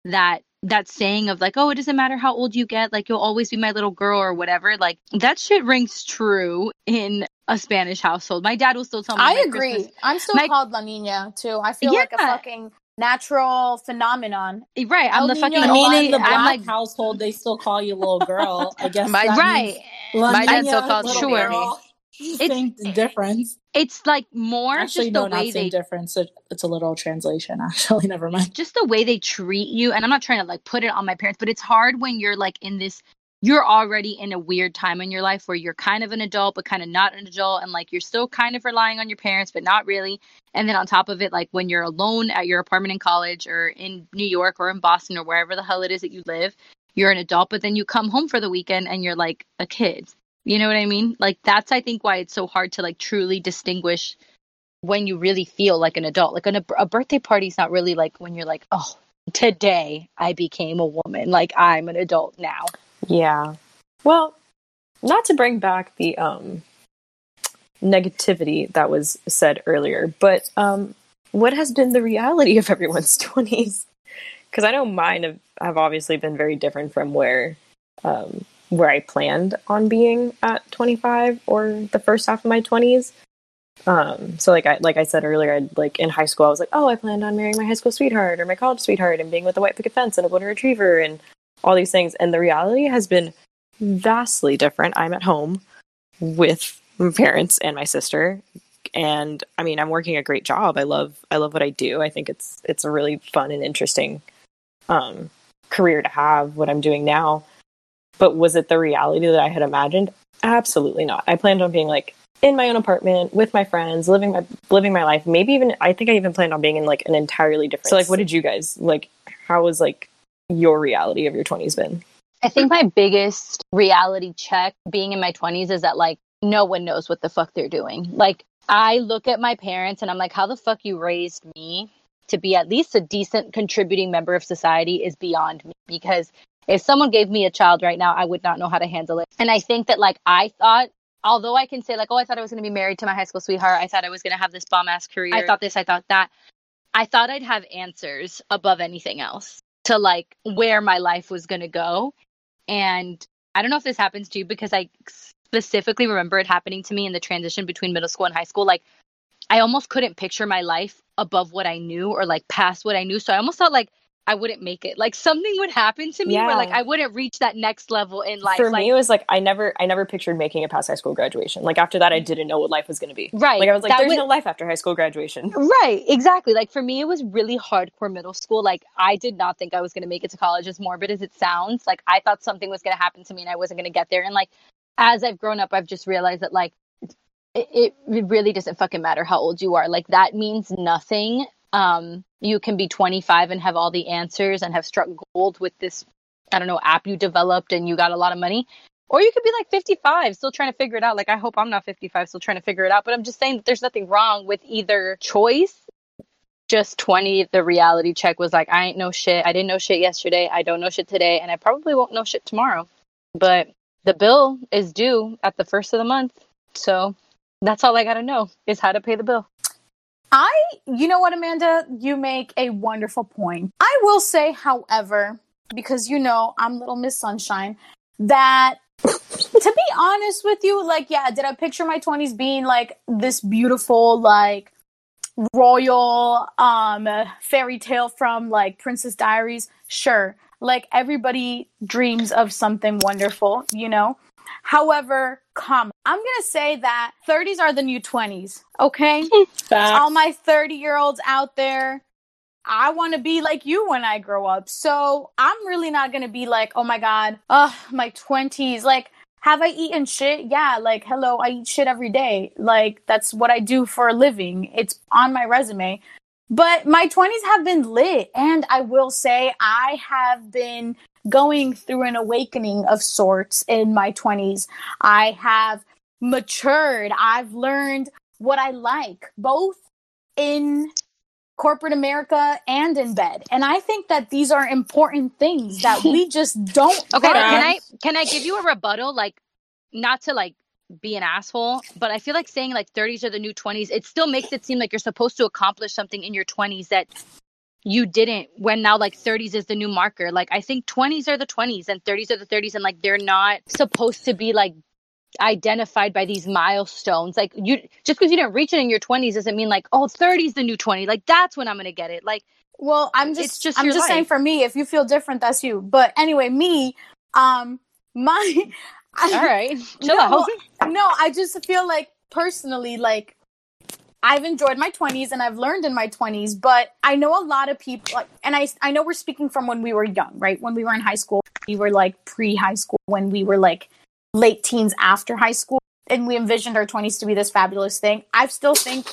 that that saying of, like, oh, it doesn't matter how old you get, like, you'll always be my little girl or whatever. Like, that shit rings true in a Spanish household. My dad will still tell me. I agree. Christmas. I'm still my... called La Niña too. I feel yeah. like a fucking natural phenomenon. Right. I'm El the Niño fucking mean in the black I'm like... household, they still call you little girl. I guess my, right. La my Niña, dad still calls sure. Girl. Same difference. It's like more actually just no, the way not same they difference. It, it's a literal translation. Actually, never mind. Just the way they treat you, and I'm not trying to, like, put it on my parents, but it's hard when you're, like, in this. You're already in a weird time in your life where you're kind of an adult, but kind of not an adult, and, like, you're still kind of relying on your parents, but not really. And then on top of it, like, when you're alone at your apartment in college or in New York or in Boston or wherever the hell it is that you live, you're an adult, but then you come home for the weekend and you're, like, a kid. You know what I mean? Like, that's, I think, why it's so hard to, like, truly distinguish when you really feel like an adult. Like, an, a birthday party's not really, like, when you're like, oh, today I became a woman. Like, I'm an adult now. Yeah. Well, not to bring back the um, negativity that was said earlier, but um, what has been the reality of everyone's twenties? Because I know mine have, have obviously been very different from where... Um, where I planned on being at twenty-five or the first half of my twenties. Um, so like I, like I said earlier, I'd, like in high school, I was like, oh, I planned on marrying my high school sweetheart or my college sweetheart and being with a white picket fence and a golden retriever and all these things. And the reality has been vastly different. I'm at home with my parents and my sister. And I mean, I'm working a great job. I love, I love what I do. I think it's, it's a really fun and interesting um, career to have what I'm doing now. But was it the reality that I had imagined? Absolutely not. I planned on being, like, in my own apartment with my friends, living my living my life. Maybe even, I think I even planned on being in, like, an entirely different. So, like, what did you guys, like, how was, like, your reality of your twenties been? I think my biggest reality check being in my twenties is that, like, no one knows what the fuck they're doing. Like, I look at my parents and I'm like, how the fuck you raised me to be at least a decent contributing member of society is beyond me, because if someone gave me a child right now, I would not know how to handle it. And I think that, like, I thought, although I can say, like, oh, I thought I was going to be married to my high school sweetheart. I thought I was going to have this bomb-ass career. I thought this, I thought that. I thought I'd have answers above anything else to, like, where my life was going to go. And I don't know if this happens to you, because I specifically remember it happening to me in the transition between middle school and high school. Like, I almost couldn't picture my life above what I knew or, like, past what I knew. So I almost thought, like, I wouldn't make it. Like, something would happen to me yeah. where, like, I wouldn't reach that next level in life. For like, me, it was like I never, I never pictured making it past high school graduation. Like, after that, I didn't know what life was going to be. Right. Like, I was like, that there's would... no life after high school graduation. Right. Exactly. Like, for me, it was really hardcore middle school. Like, I did not think I was going to make it to college. As morbid as it sounds, like, I thought something was going to happen to me and I wasn't going to get there. And like, as I've grown up, I've just realized that, like, it, it really doesn't fucking matter how old you are. Like, that means nothing. Um, you can be twenty-five and have all the answers and have struck gold with this, I don't know, app you developed and you got a lot of money. Or you could be like fifty-five, still trying to figure it out. Like, I hope I'm not fifty-five, still trying to figure it out. But I'm just saying that there's nothing wrong with either choice. Just twenty, the reality check was like, I ain't know shit. I didn't know shit yesterday. I don't know shit today. And I probably won't know shit tomorrow. But the bill is due at the first of the month. So that's all I got to know is how to pay the bill. I, you know what, Amanda? You make a wonderful point. I will say, however, because, you know, I'm Little Miss Sunshine, that... to be honest with you, like, yeah, did I picture my twenties being like this beautiful, like, royal um fairy tale from, like, Princess Diaries? Sure, like, everybody dreams of something wonderful, you know. However, come, I'm gonna say that thirties are the new twenties. Okay, all my thirty year olds out there, I want to be like you when I grow up. So I'm really not going to be like, oh my God, ugh, my twenties. Like, have I eaten shit? Yeah. Like, hello, I eat shit every day. Like, that's what I do for a living. It's on my resume. But my twenties have been lit. And I will say I have been going through an awakening of sorts in my twenties. I have matured. I've learned what I like, both in corporate America and in bed. And I think that these are important things that we just don't. Okay, can I can I give you a rebuttal? Like, not to, like, be an asshole, but I feel like saying, like, thirties are the new twenties, it still makes it seem like you're supposed to accomplish something in your twenties that you didn't, when now, like, thirties is the new marker. Like, I think twenties are the twenties and thirties are the thirties, and, like, they're not supposed to be, like, identified by these milestones. Like, you just, because you didn't reach it in your twenties doesn't mean, like, oh, thirties the new twenty, like, that's when I'm gonna get it. Like, well, I'm just, it's just I'm just life. Saying, for me, if you feel different, that's you. But anyway, me, um my all right, chill no, out. no I just feel like, personally, like, I've enjoyed my twenties and I've learned in my twenties, but I know a lot of people, like, and I I know we're speaking from when we were young, right? When we were in high school, we were, like, pre-high school, when we were, like, late teens after high school, and we envisioned our twenties to be this fabulous thing. I still think,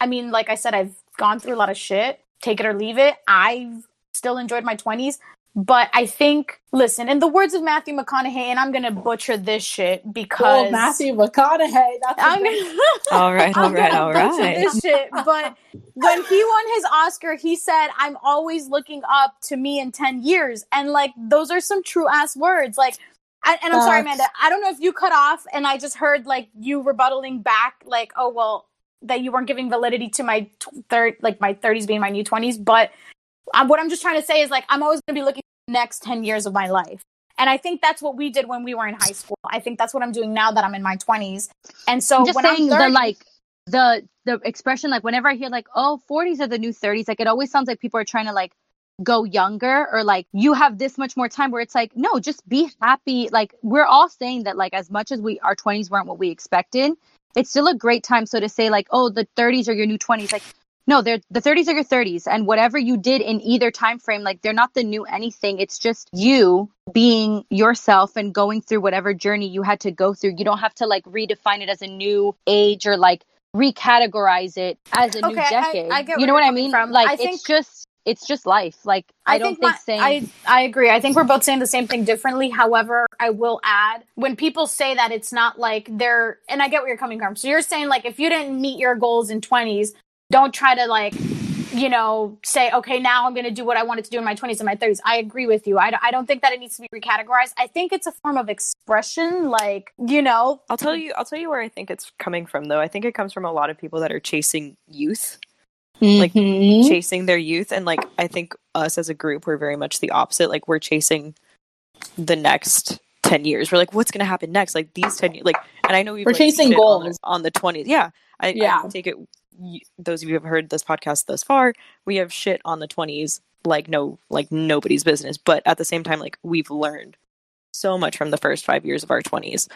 I mean, like I said, I've gone through a lot of shit, take it or leave it. I've still enjoyed my twenties, but I think, listen, in the words of Matthew McConaughey, and I'm going to butcher this shit because... Oh, Matthew McConaughey. That's I'm gonna, all right, all I'm right, all right. I'm going to butcher this shit, but when he won his Oscar, he said, I'm always looking up to me in ten years. And, like, those are some true-ass words. Like, I, and I'm uh, sorry, Amanda, I don't know if you cut off and I just heard, like, you rebuttaling back, like, oh, well, that you weren't giving validity to my t- third, like, my thirties being my new twenties. But um, what I'm just trying to say is, like, I'm always going to be looking at the next ten years of my life. And I think that's what we did when we were in high school. I think that's what I'm doing now that I'm in my twenties. And so just when saying I'm thirty, the, like, the, the expression, like, whenever I hear, like, oh, forties are the new thirties, like, it always sounds like people are trying to, like, go younger, or like, you have this much more time, where it's like, no, just be happy. Like, we're all saying that, like, as much as we, our twenties weren't what we expected, it's still a great time. So to say, like, oh, the thirties are your new twenties, like, no, they're the thirties are your thirties, and whatever you did in either time frame, like, they're not the new anything. It's just you being yourself and going through whatever journey you had to go through. You don't have to, like, redefine it as a new age, or, like, recategorize it as a okay, new decade. I, I get you know what I mean? From. Like, I think- it's just It's just life. Like, I, I don't think, my, think saying... I, I agree. I think we're both saying the same thing differently. However, I will add, when people say that, it's not like they're... And I get where you're coming from. So you're saying, like, if you didn't meet your goals in twenties, don't try to, like, you know, say, okay, now I'm going to do what I wanted to do in my twenties and my thirties. I agree with you. I, I don't think that it needs to be recategorized. I think it's a form of expression, like, you know... I'll tell you. I'll tell you where I think it's coming from, though. I think it comes from a lot of people that are chasing youth. Like, mm-hmm. chasing their youth. And, like, I think us as a group, we're very much the opposite. Like, we're chasing the next ten years. We're like, what's going to happen next? Like, these ten years. Like, and I know we've, we're like, chasing goals on, on the twenties. Yeah. I, yeah. I take it. Those of you who have heard this podcast thus far, we have shit on the twenties. Like, no, like nobody's business. But at the same time, like, we've learned so much from the first five years of our twenties.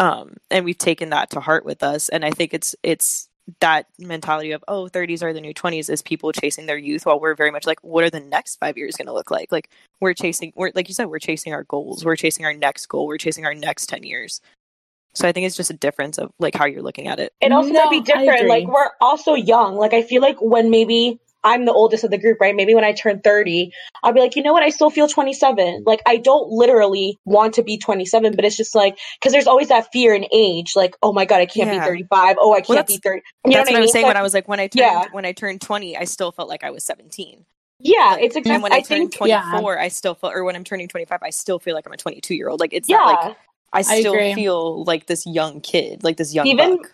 Um, and we've taken that to heart with us. And I think it's, it's, that mentality of, oh, thirties are the new twenties is people chasing their youth, while we're very much like, what are the next five years going to look like? Like, we're chasing, we're like you said, we're chasing our goals. We're chasing our next goal. We're chasing our next ten years. So I think it's just a difference of like how you're looking at it. And also no, that'd be different. Like we're also young. Like I feel like when maybe I'm the oldest of the group, right? Maybe when I turn thirty, I'll be like, you know what? I still feel twenty-seven. Like I don't literally want to be twenty-seven, but it's just like, cause there's always that fear in age. Like, oh my God, I can't yeah. be thirty-five. Oh, I can't well, be thirty. You know that's what, what I was mean? saying so, when I was like, when I, turned, yeah. when I turned twenty, I still felt like I was seventeen. Yeah, like, it's exactly. And when I, I turned twenty-four, yeah. I still feel, or when I'm turning twenty-five, I still feel like I'm a twenty-two year old. Like it's yeah. not like, I still I feel like this young kid, like this young even, buck.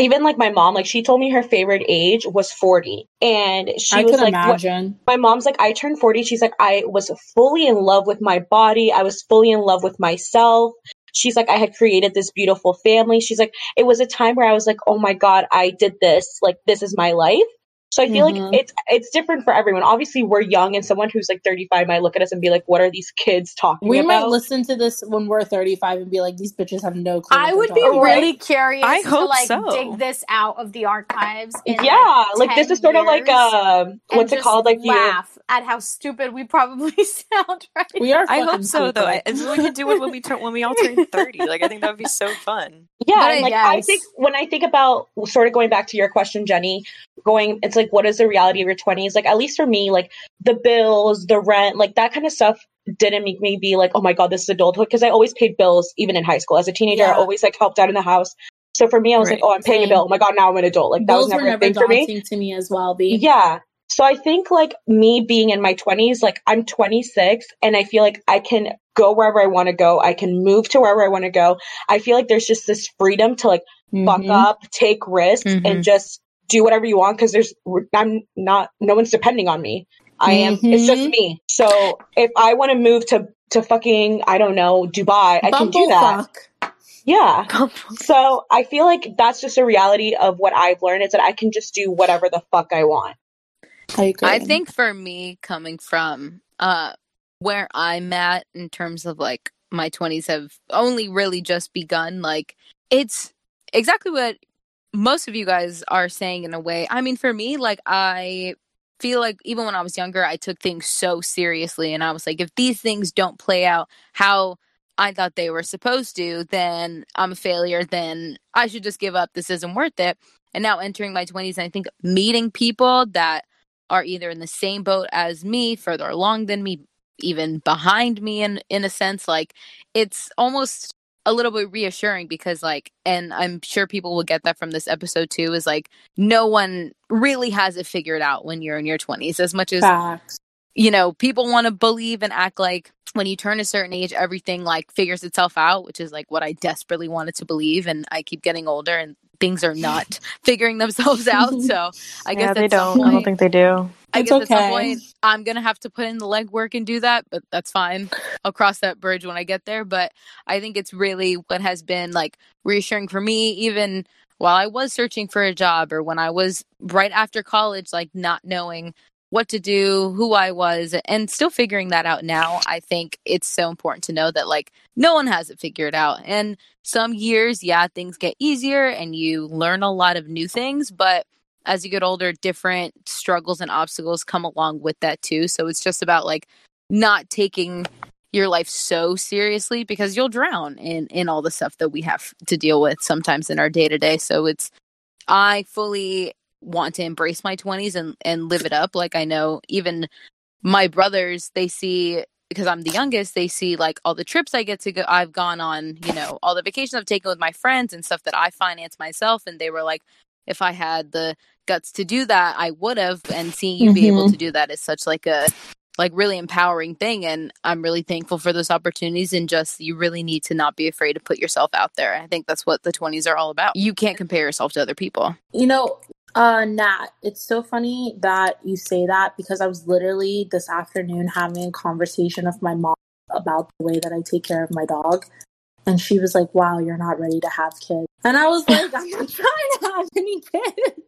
Even like my mom, like she told me her favorite age was forty. And she I was like, imagine. What? My mom's like, I turned forty. She's like, I was fully in love with my body. I was fully in love with myself. She's like, I had created this beautiful family. She's like, it was a time where I was like, oh my God, I did this. Like, this is my life. So I feel mm-hmm. like it's it's different for everyone. Obviously, we're young, and someone who's like thirty-five might look at us and be like, "What are these kids talking we about?" We might listen to this when we're thirty-five and be like, "These bitches have no clue." I would be about. really curious I hope to like so. dig this out of the archives. In, yeah, like, like this is sort of like um, what's it called? Like laugh the, at how stupid we probably sound. Right? We are. I hope so, though. I, we could do it when we turn when we all turn thirty. Like I think that would be so fun. Yeah, but and, I like guess. I think when I think about sort of going back to your question, Jenny, going it's. Like, what is the reality of your twenties? Like, at least for me, like, the bills, the rent, like, that kind of stuff didn't make me be like, oh my God, this is adulthood. Because I always paid bills, even in high school. As a teenager, yeah. I always, like, helped out in the house. So for me, I was right. like, oh, I'm paying Same. a bill. Oh my God, now I'm an adult. Like, that bills was never, were never a thing for me. to me as well, B. Yeah. So I think, like, me being in my twenties, like, I'm twenty-six, and I feel like I can go wherever I want to go. I can move to wherever I want to go. I feel like there's just this freedom to, like, mm-hmm. buck up, take risks, mm-hmm. and just do whatever you want, because there's I'm not no one's depending on me. I am mm-hmm. it's just me. So if I want to move to to fucking I don't know Dubai, I Bumble can do that. Fuck. Yeah. Bumble. So I feel like that's just a reality of what I've learned is that I can just do whatever the fuck I want. I agree. I think for me, coming from uh where I'm at in terms of like my twenties have only really just begun. Like it's exactly what most of you guys are saying in a way. I mean, for me, like, I feel like even when I was younger, I took things so seriously. And I was like, if these things don't play out how I thought they were supposed to, then I'm a failure. Then I should just give up. This isn't worth it. And now entering my twenties, I think meeting people that are either in the same boat as me, further along than me, even behind me in, in a sense, like, it's almost a little bit reassuring because like, and I'm sure people will get that from this episode too, is like no one really has it figured out when you're in your twenties as much as, Facts. you know, people want to believe and act like when you turn a certain age, everything like figures itself out, which is like what I desperately wanted to believe. And I keep getting older and things are not figuring themselves out. So I guess yeah, they don't, point, I don't think they do. I it's guess okay. at some point I'm going to have to put in the legwork and do that, but that's fine. I'll cross that bridge when I get there. But I think it's really what has been like reassuring for me, even while I was searching for a job or when I was right after college, like not knowing what to do, who I was, and still figuring that out now. I think it's so important to know that like no one has it figured out. And some years, yeah, things get easier and you learn a lot of new things, but as you get older, different struggles and obstacles come along with that too. So it's just about like not taking your life so seriously because you'll drown in, in all the stuff that we have to deal with sometimes in our day to day. So it's, I fully want to embrace my twenties and, and live it up. Like I know even my brothers, they see, because I'm the youngest, they see like all the trips I get to go, I've gone on, you know, all the vacations I've taken with my friends and stuff that I finance myself. And they were like, if I had the guts to do that, I would have. And seeing you mm-hmm. be able to do that is such like a like really empowering thing. And I'm really thankful for those opportunities. And just you really need to not be afraid to put yourself out there. I think that's what the twenties are all about. You can't compare yourself to other people. You know, uh, Nat, it's so funny that you say that because I was literally this afternoon having a conversation with my mom about the way that I take care of my dog. And she was like, wow, you're not ready to have kids. And I was like, I'm not trying to have any kids.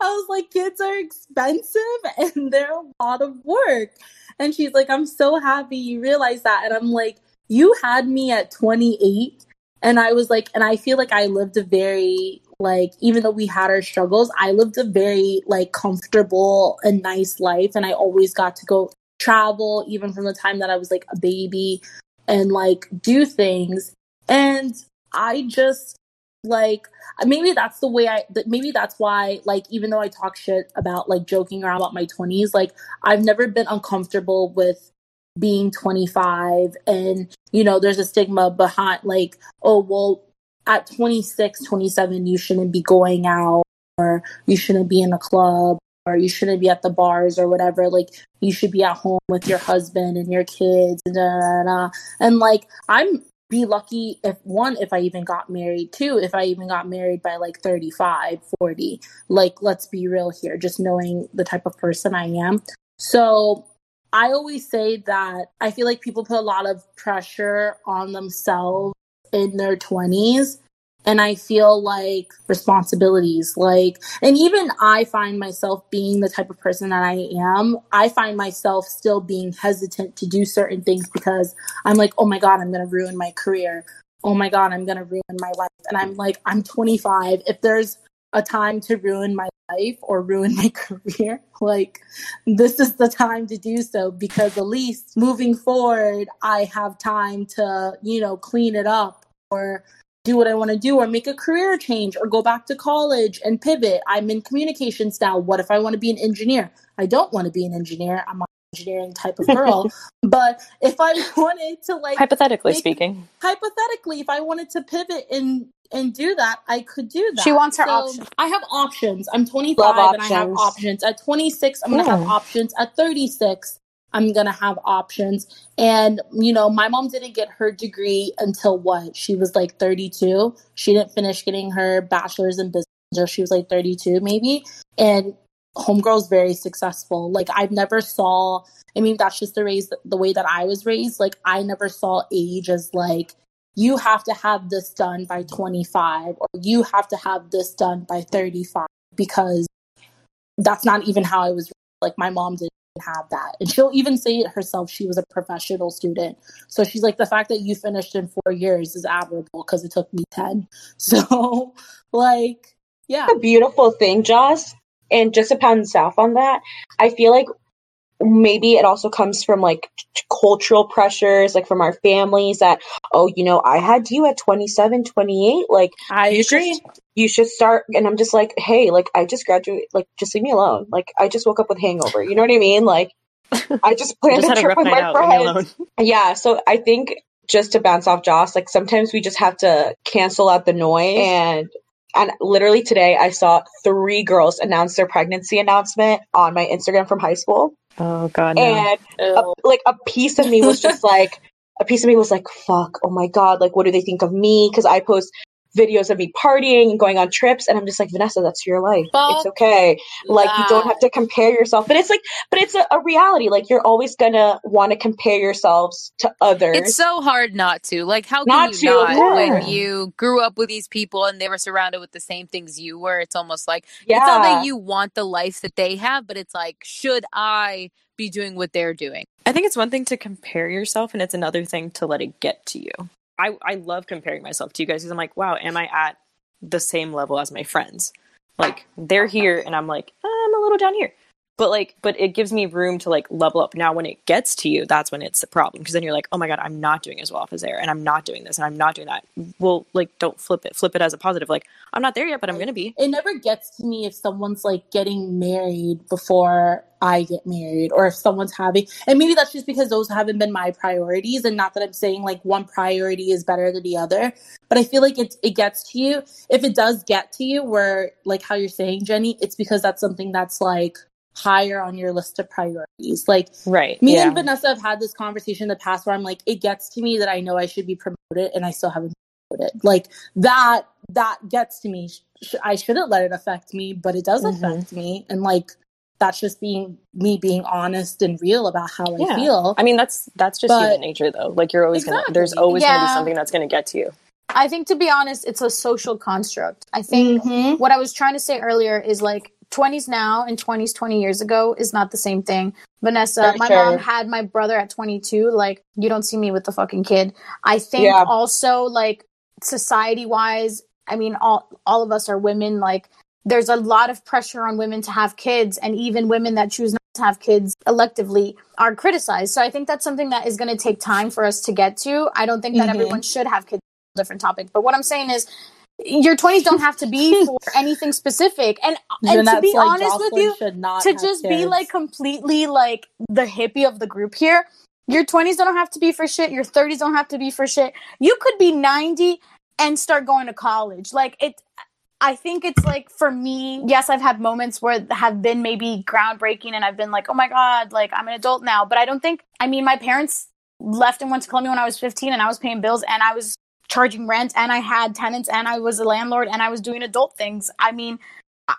I was like, kids are expensive and they're a lot of work. And she's like, I'm so happy you realize that. And I'm like, you had me at twenty-eight. And I was like, and I feel like I lived a very, like, even though we had our struggles, I lived a very, like, comfortable and nice life. And I always got to go travel, even from the time that I was, like, a baby and, like, do things. And I just like, maybe that's the way I, maybe that's why, like, even though I talk shit about like joking around about my twenties, like I've never been uncomfortable with being twenty-five. And, you know, there's a stigma behind like, oh, well, at twenty-six, twenty-seven, you shouldn't be going out, or you shouldn't be in a club, or you shouldn't be at the bars or whatever. Like, you should be at home with your husband and your kids. And, da, da, da. And like, I'm be lucky if one, if I even got married, two, if I even got married by like thirty-five, forty, like, let's be real here, just knowing the type of person I am. So I always say that I feel like people put a lot of pressure on themselves in their twenties. And I feel like responsibilities, like, and even I find myself being the type of person that I am. I find myself still being hesitant to do certain things because I'm like, oh my God, I'm going to ruin my career. Oh my God, I'm going to ruin my life. And I'm like, I'm twenty-five. If there's a time to ruin my life or ruin my career, like, this is the time to do so, because at least moving forward, I have time to, you know, clean it up or do what I want to do, or make a career change, or go back to college and pivot. I'm in communications now. What if I want to be an engineer? I don't want to be an engineer. I'm an engineering type of girl. But if I wanted to, like, hypothetically make, speaking, hypothetically, if I wanted to pivot and and do that, I could do that. She wants her so options. I have options. I'm twenty-five and I have options. At twenty-six, I'm gonna yeah. have options. At thirty-six, I'm going to have options. And, you know, my mom didn't get her degree until what? She was like thirty-two. She didn't finish getting her bachelor's in business until she was like thirty-two maybe. And homegirl's very successful. Like, I've never saw, I mean, that's just the, raise, the way that I was raised. Like, I never saw age as like, you have to have this done by twenty-five, or you have to have this done by thirty-five, because that's not even how I was raised. Like, my mom did have that, and she'll even say it herself. She was a professional student, so she's like, the fact that you finished in four years is admirable, because it took me ten. So like, yeah, it's a beautiful thing, Joss. And just to pound south on that, I feel like maybe it also comes from like cultural pressures, like from our families, that, oh, you know, I had you at twenty-seven, twenty-eight, like I you agree should, you should start. And I'm just like, hey, like, I just graduated, like, just leave me alone, like, I just woke up with hangover, you know what I mean, like, I just planned a trip with my friends. Yeah, so I think just to bounce off Joss, like, sometimes we just have to cancel out the noise. And And literally today, I saw three girls announce their pregnancy announcement on my Instagram from high school. Oh, God. No. And a, like a piece of me was just like, a piece of me was like, fuck, oh my God, like, what do they think of me? Because I post videos of me partying and going on trips. And I'm just like, Vanessa, that's your life. Fuck, it's okay. Like, that. You don't have to compare yourself. But it's like, but it's a, a reality. Like, you're always going to want to compare yourselves to others. It's so hard not to. Like, how can not you to, not yeah. when you grew up with these people and they were surrounded with the same things you were? It's almost like, yeah. it's not that you want the life that they have, but it's like, should I be doing what they're doing? I think it's one thing to compare yourself, and it's another thing to let it get to you. I, I love comparing myself to you guys, because I'm like, wow, am I at the same level as my friends? Like, they're here and I'm like, oh, I'm a little down here. But like, but it gives me room to like level up. Now, when it gets to you, that's when it's the problem, because then you're like, oh my God, I'm not doing as well as there, and I'm not doing this, and I'm not doing that. Well, like, don't flip it. Flip it as a positive. Like, I'm not there yet, but I'm going to be. It never gets to me if someone's like getting married before I get married, or if someone's having, and maybe that's just because those haven't been my priorities, and not that I'm saying like one priority is better than the other, but I feel like it, it gets to you. If it does get to you, where like how you're saying, Jenny, it's because that's something that's like higher on your list of priorities. Like, right, me yeah. and Vanessa have had this conversation in the past where I'm like, it gets to me that I know I should be promoted and I still haven't been promoted. Like, that that gets to me. I shouldn't let it affect me, but it does mm-hmm. affect me. And like, that's just being me being honest and real about how yeah. I feel. I mean, that's that's just but, human nature though. Like, you're always exactly. gonna there's always yeah. gonna be something that's gonna get to you. I think, to be honest, it's a social construct. I think mm-hmm. what I was trying to say earlier is like, twenties now and twenties twenty years ago is not the same thing. Vanessa, For my sure. mom had my brother at twenty-two. Like, you don't see me with the fucking kid. I think yeah. also, like, society-wise, I mean, all all of us are women. Like, there's a lot of pressure on women to have kids, and even women that choose not to have kids electively are criticized. So I think that's something that is going to take time for us to get to. I don't think that mm-hmm. everyone should have kids different topic. But what I'm saying is, your twenties don't have to be for anything specific. And, and to be like, honest Jocelyn with you, to just kids. be like completely like the hippie of the group here, your twenties don't have to be for shit. Your thirties don't have to be for shit. You could be ninety and start going to college. Like it, I think it's like, for me, yes, I've had moments where have been maybe groundbreaking and I've been like, oh my God, like I'm an adult now. But I don't think, I mean, my parents left and went to Colombia when I was fifteen and I was paying bills and I was charging rent and I had tenants and I was a landlord and I was doing adult things. I mean,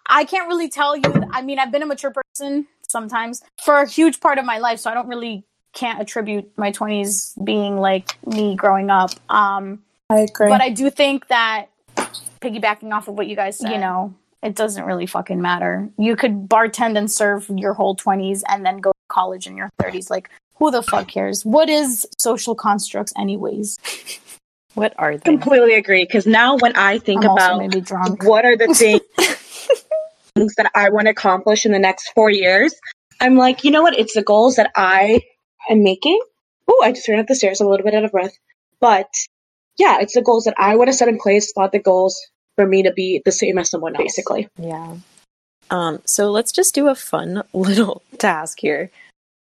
I can't really tell you. I mean, I've been a mature person sometimes for a huge part of my life. So I don't really can't attribute my twenties being like me growing up. Um, I agree. But I do think that piggybacking off of what you guys said, you know, it doesn't really fucking matter. You could bartend and serve your whole twenties and then go to college in your thirties. Like, who the fuck cares? What is social constructs anyways? What are they? Completely agree. Because now when I think I'm about what are the things that I want to accomplish in the next four years, I'm like, you know what? It's the goals that I am making. Oh, I just ran up the stairs. I'm a little bit out of breath. But yeah, it's the goals that I want to set in place, not the goals for me to be the same as someone else, basically. Yeah. Um. So let's just do a fun little task here.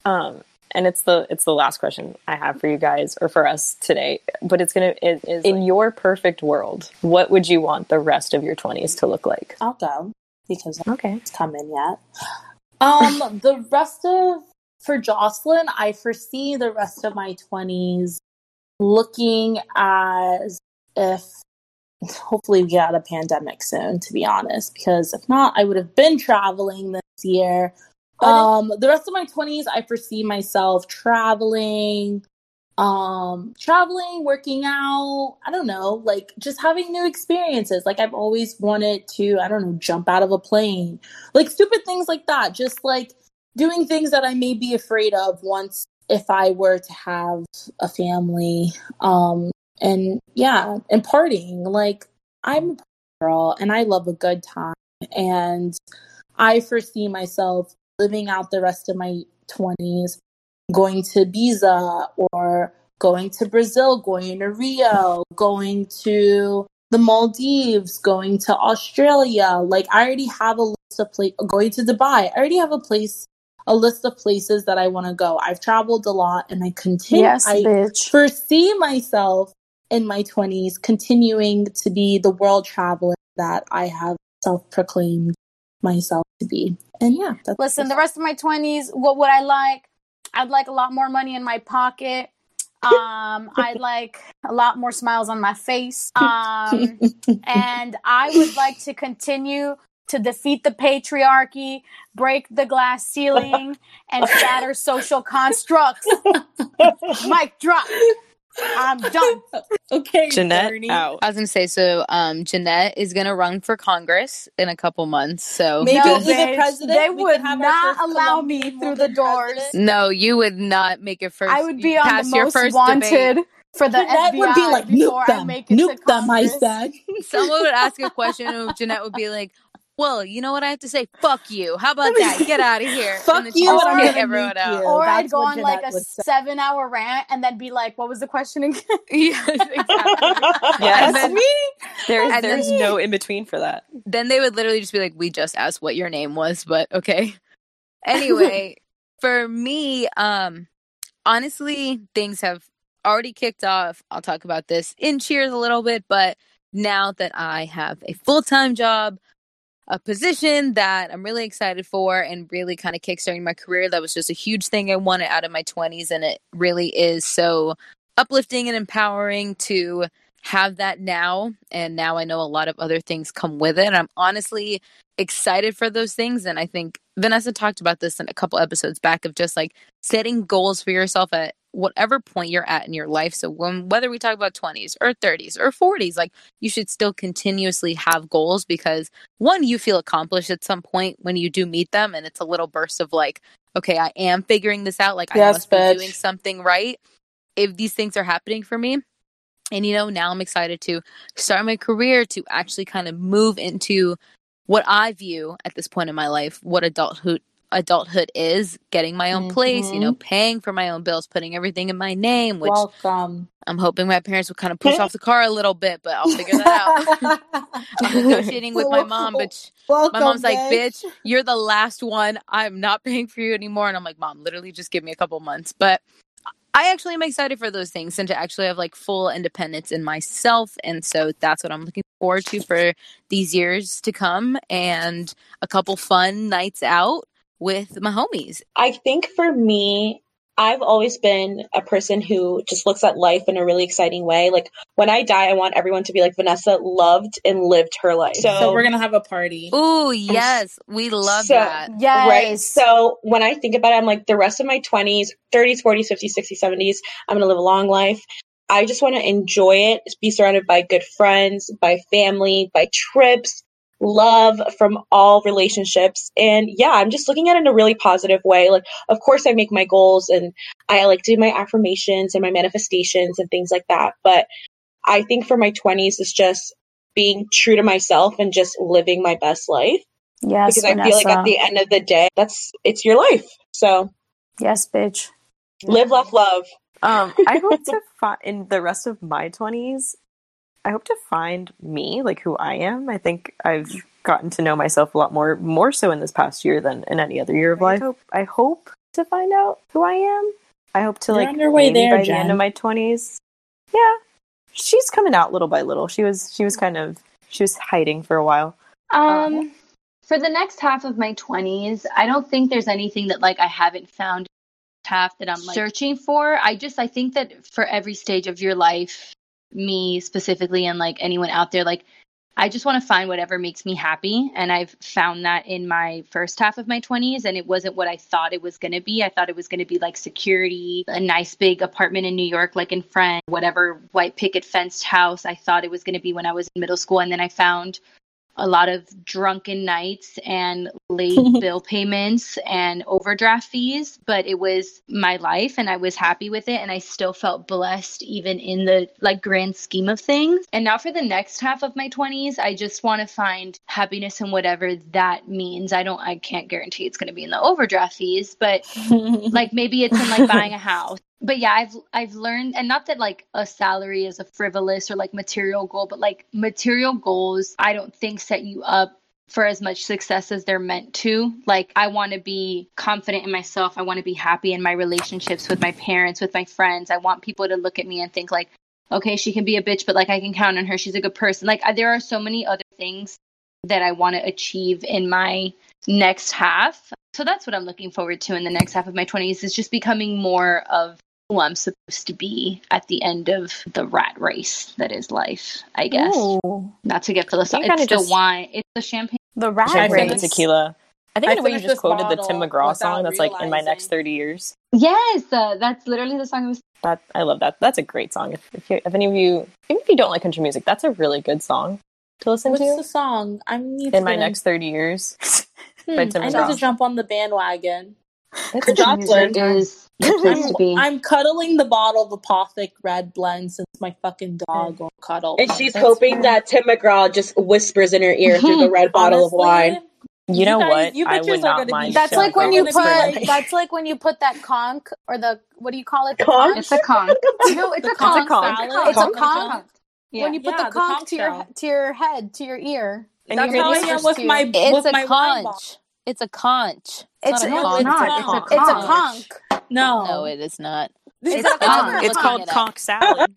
Um. And it's the it's the last question I have for you guys, or for us today. But it's gonna it is in like, your perfect world, what would you want the rest of your twenties to look like? I'll go because okay, it's coming yet. Um, the rest of for Jocelyn, I foresee the rest of my twenties looking as if hopefully we get out of pandemic soon. To be honest, because if not, I would have been traveling this year. Um, the rest of my twenties, I foresee myself traveling, um, traveling, working out. I don't know, like just having new experiences. Like I've always wanted to, I don't know, jump out of a plane, like stupid things like that. Just like doing things that I may be afraid of once if I were to have a family. Um, and yeah, and partying. Like I'm a party girl and I love a good time. And I foresee myself living out the rest of my twenties, going to Ibiza or going to Brazil, going to Rio, going to the Maldives, going to Australia. Like I already have a list of places, going to Dubai. I already have a place, a list of places that I want to go. I've traveled a lot and I continue. Yes, I bitch. foresee myself in my twenties continuing to be the world traveler that I have self-proclaimed myself to be. And yeah, that's listen, the rest of my twenties, what would I like? I'd like a lot more money in my pocket. Um, I'd like a lot more smiles on my face. Um, and I would like to continue to defeat the patriarchy, break the glass ceiling, and shatter social constructs. Mic drop. I'm done. Okay, Jeanette out. I was gonna say, so um, Jeanette is gonna run for Congress in a couple months. So maybe no, the president. They would not allow me through the doors. No, you would not make it first. I would be on the most wanted debate for the Jeanette F B I. Would be like nuke them, nuke them. I said someone would ask a question, and Jeanette would be like, well, you know what I have to say? Fuck you. How about that? Get out of here. Fuck and you. Or, everyone out. You. Or I'd go on Jeanette like a seven-hour rant and then be like, what was the question again? Yes, exactly. Yes. That's me. There's, That's there's me. no in-between for that. Then they would literally just be like, we just asked what your name was, but okay. Anyway, for me, um, honestly, things have already kicked off. I'll talk about this in Cheers a little bit, but now that I have a full-time job, a position that I'm really excited for and really kind of kickstarting my career. That was just a huge thing I wanted out of my twenties. And it really is so uplifting and empowering to have that now. And now I know a lot of other things come with it. And I'm honestly excited for those things. And I think Vanessa talked about this in a couple episodes back of just like setting goals for yourself at whatever point you're at in your life. So when, whether we talk about twenties or thirties or forties, like you should still continuously have goals because one, you feel accomplished at some point when you do meet them. And it's a little burst of like, okay, I am figuring this out. Like yes, I must bitch. be doing something right if these things are happening for me. And, you know, now I'm excited to start my career to actually kind of move into what I view at this point in my life, what adulthood adulthood is, getting my own mm-hmm. place, you know, paying for my own bills, putting everything in my name, which Welcome. I'm hoping my parents would kind of push off the car a little bit, but I'll figure that out. I'm negotiating with my mom, but my mom's like, bitch, you're the last one. I'm not paying for you anymore. And I'm like, Mom, literally just give me a couple months. But I actually am excited for those things and to actually have like full independence in myself. And so that's what I'm looking forward to for these years to come, and a couple fun nights out with my homies. I think for me, I've always been a person who just looks at life in a really exciting way. Like when I die, I want everyone to be like, Vanessa loved and lived her life. So, so we're going to have a party. Ooh, yes. We love so, that. Yes. Right. So when I think about it, I'm like, the rest of my twenties, thirties, forties, fifties, sixties, seventies, I'm going to live a long life. I just want to enjoy it, be surrounded by good friends, by family, by trips, love from all relationships. And yeah, I'm just looking at it in a really positive way. Like, of course I make my goals and I like to do my affirmations and my manifestations and things like that. But I think for my twenties, it's just being true to myself and just living my best life. Yes, because I Vanessa. feel like at the end of the day, that's, it's your life. So yes, bitch. Live, laugh, love. Um, I hope to find in the rest of my twenties, I hope to find me, like who I am. I think I've gotten to know myself a lot more, more so in this past year than in any other year of life. I hope, I hope to find out who I am. I hope to You're like on your way maybe there, by Jen. the end of my twenties. Yeah, she's coming out little by little. She was, she was kind of, she was hiding for a while. Um, um, for the next half of my twenties, I don't think there's anything that like I haven't found half that I'm like searching for. I just, I think that for every stage of your life, me specifically and like anyone out there, like I just want to find whatever makes me happy, and I've found that in my first half of my twenties, and it wasn't what I thought it was going to be. I thought it was going to be like security, a nice big apartment in New York, like in Friends, whatever white picket fenced house I thought it was going to be when I was in middle school. And then I found a lot of drunken nights and late bill payments and overdraft fees, but it was my life and I was happy with it. And I still felt blessed even in the like grand scheme of things. And now for the next half of my twenties, I just want to find happiness in whatever that means. I don't, I can't guarantee it's going to be in the overdraft fees, but like maybe it's in like buying a house. But yeah, I've I've learned, and not that like a salary is a frivolous or like material goal, but like material goals, I don't think set you up for as much success as they're meant to. Like I want to be confident in myself. I want to be happy in my relationships with my parents, with my friends. I want people to look at me and think like, okay, she can be a bitch, but like I can count on her. She's a good person. Like there are so many other things that I want to achieve in my next half. So that's what I'm looking forward to in the next half of my twenties, is just becoming more of who I'm supposed to be at the end of the rat race that is life, I guess. Ooh. Not to get philosophical. It's the just, wine. It's the champagne. The rat champagne race. And the tequila. I think I in a way you just quoted the Tim McGraw song that's realizing. Like, in my next thirty years. Yes, uh, that's literally the song. It was- that I love that. That's a great song. If, if, you, if any of you, even if you don't like country music, that's a really good song to listen What's to. What's the song? I need to. In my next thirty years. hmm, by Tim McGraw. I need to jump on the bandwagon. That's Jocelyn is I'm, be. I'm cuddling the bottle of Apothic Red blend since my fucking dog won't cuddle. And she's That's hoping fair. that Tim McGraw just whispers in her ear through the red bottle Honestly, of wine. You, you know guys, what? You I would not mind. That's like when you put. Like, that's like when you put that conch or the what do you call it? The conch? It's a conch. No, it's a conch. It's a conch. Yeah. When you put yeah, the conch to your to your head to your ear. And that's how I am with my with my wine bottle. It's a conch. It's, it's not a conch. It's a conch. No. No, it is not. It's, it's, conch. It's called conch salad.